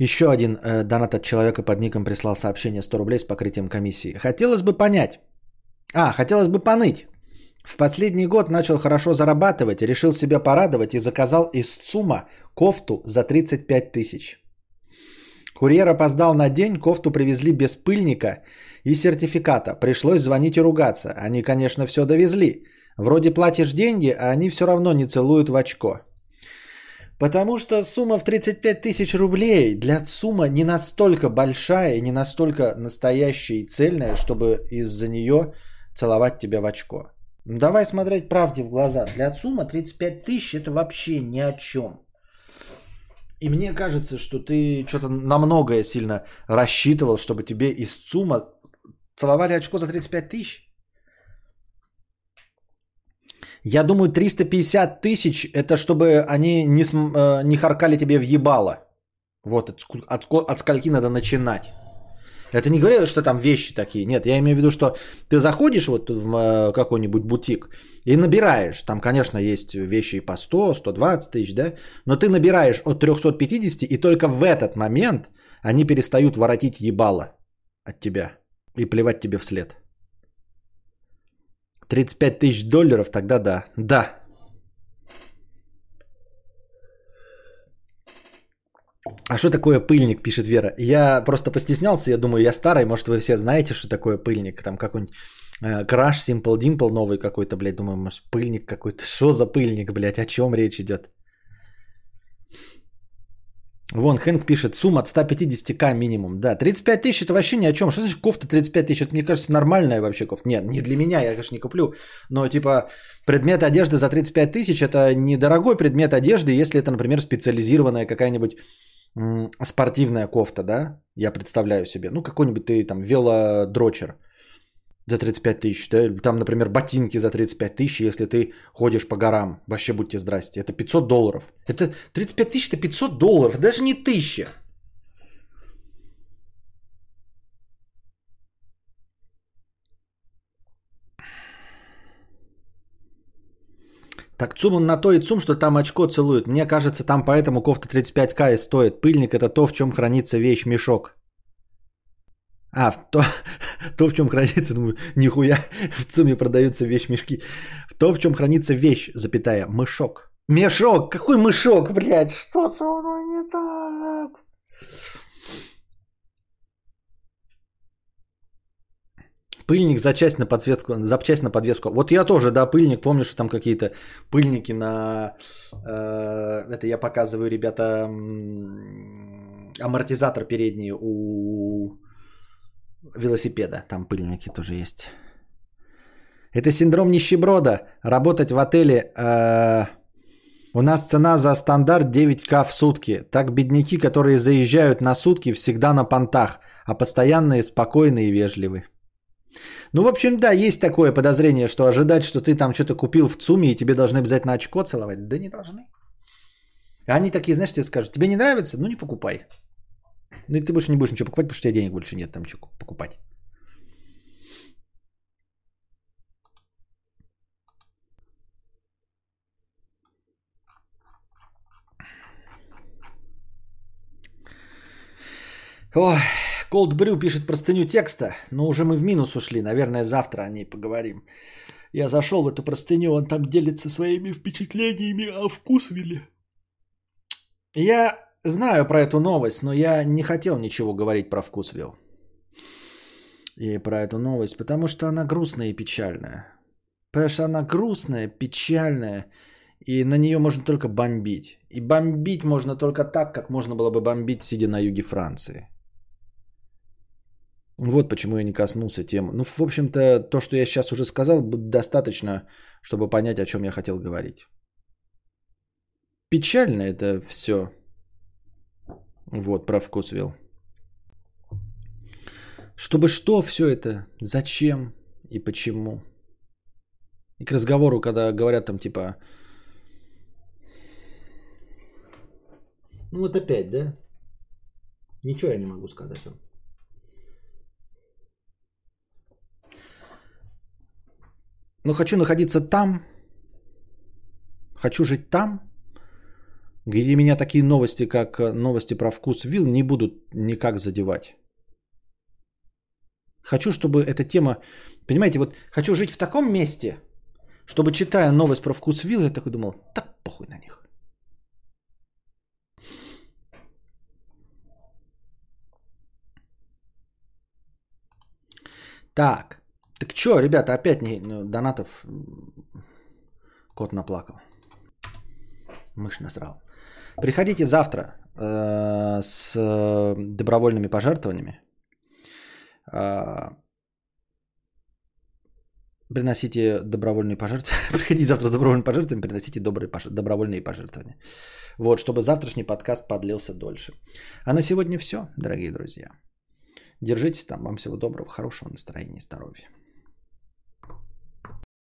Еще один э, донат от человека под ником прислал сообщение сто рублей с покрытием комиссии. Хотелось бы понять. А, хотелось бы поныть. В последний год начал хорошо зарабатывать, решил себя порадовать и заказал из ЦУМа кофту за тридцать пять тысяч. Курьер опоздал на день, кофту привезли без пыльника и сертификата. Пришлось звонить и ругаться. Они, конечно, все довезли. Вроде платишь деньги, а они все равно не целуют в очко. Потому что сумма в тридцать пять тысяч рублей для ЦУМа не настолько большая и не настолько настоящая и цельная, чтобы из-за нее целовать тебя в очко. Ну, давай смотреть правде в глаза. Для ЦУМа тридцать пять тысяч это вообще ни о чем. И мне кажется, что ты что-то на многое сильно рассчитывал, чтобы тебе из ЦУМа целовали очко за тридцать пять тысяч. Я думаю, триста пятьдесят тысяч это чтобы они не, см, не харкали тебе в ебало. Вот от, от, от скольки надо начинать. Это не говорилось, что там вещи такие. Нет, я имею в виду, что ты заходишь вот в какой-нибудь бутик и набираешь. Там, конечно, есть вещи и по сто, сто двадцать тысяч, да? Но ты набираешь от триста пятьдесят, и только в этот момент они перестают воротить ебало от тебя и плевать тебе вслед. тридцать пять тысяч долларов, тогда да. Да. А что такое пыльник, пишет Вера? Я просто постеснялся, я думаю, я старый, может, вы все знаете, что такое пыльник. Там какой-нибудь Crash, Simple Dimple новый какой-то, блядь, думаю, может, пыльник какой-то. Что за пыльник, блядь, о чем речь идет? Вон, Хэнк пишет, сумма от сто пятьдесят тысяч минимум. Да, тридцать пять тысяч это вообще ни о чем. Что значит кофта тридцать пять тысяч? Это, мне кажется, нормальная вообще кофта. Нет, не для меня, я, конечно, не куплю. Но, типа, предмет одежды за тридцать пять тысяч это недорогой предмет одежды, если это, например, специализированная какая-нибудь м- спортивная кофта, да? Я представляю себе. Ну, какой-нибудь ты там велодрочер за тридцать пять тысяч. Да? Там, например, ботинки за тридцать пять тысяч, если ты ходишь по горам. Вообще будьте здрасте. Это пятьсот долларов. Это тридцать пять тысяч, это пятьсот долларов. Даже не тысяча. Так ЦУМ он на то и ЦУМ, что там очко целует. Мне кажется, там поэтому кофта тридцать пять тысяч и стоит. Пыльник это то, в чем хранится вещь мешок. А, в то, то, в чем хранится, думаю, нихуя, в ЦУМе продаются вещмешки. В то, в чем хранится вещь, запятая, мешок. Мешок! Какой мешок, блядь? Что со мной не так? Пыльник за часть на подсветку, запчасть на подвеску. Вот я тоже, да, пыльник, помню, что там какие-то пыльники на... Э, это я показываю, ребята, амортизатор передний у... велосипеда. Там пыльники тоже есть. Это синдром нищеброда. Работать в отеле. Э, у нас цена за стандарт девять тысяч в сутки. Так бедняки, которые заезжают на сутки, всегда на понтах. А постоянные, спокойные и вежливые. Ну, в общем, да, есть такое подозрение, что ожидать, что ты там что-то купил в ЦУМе и тебе должны обязательно очко целовать. Да не должны. Они такие, знаешь, тебе скажут, тебе не нравится? Ну, не покупай. Ну и ты больше не будешь ничего покупать, потому что у тебя денег больше нет там чего покупать. Ой, Cold Brew пишет простыню текста, но уже мы в минус ушли. Наверное, завтра о ней поговорим. Я зашел в эту простыню, он там делится своими впечатлениями о Вкус Виле. Я... Знаю про эту новость, но я не хотел ничего говорить про Вкус Вил. И про эту новость, потому что она грустная и печальная. Потому что она грустная, печальная И на нее можно только бомбить. И бомбить можно только так, как можно было бы бомбить, сидя на юге Франции. Вот почему я не коснулся темы. Ну, в общем-то, то, что я сейчас уже сказал, достаточно, чтобы понять, о чем я хотел говорить. Печально это все. Вот, про Вкус Вил. Чтобы что все это? Зачем и почему? И к разговору, когда говорят там типа... Ну вот опять, да? Ничего я не могу сказать вам. Но хочу находиться там. Хочу жить там, где меня такие новости, как новости про Вкус Вил, не будут никак задевать. Хочу, чтобы эта тема... Понимаете, вот хочу жить в таком месте, чтобы, читая новость про Вкус Вил, я такой думал, так похуй на них. Так. Так чё, ребята, опять не... донатов кот наплакал. Мышь насрал. Приходите завтра э, с добровольными пожертвованиями. Э, приносите добровольные пожертвования. Приходите завтра с добровольными пожертвованиями, приносите добрые пож... добровольные пожертвования. Вот, чтобы завтрашний подкаст подлился дольше. А на сегодня все, дорогие друзья. Держитесь там. Вам всего доброго, хорошего настроения и здоровья.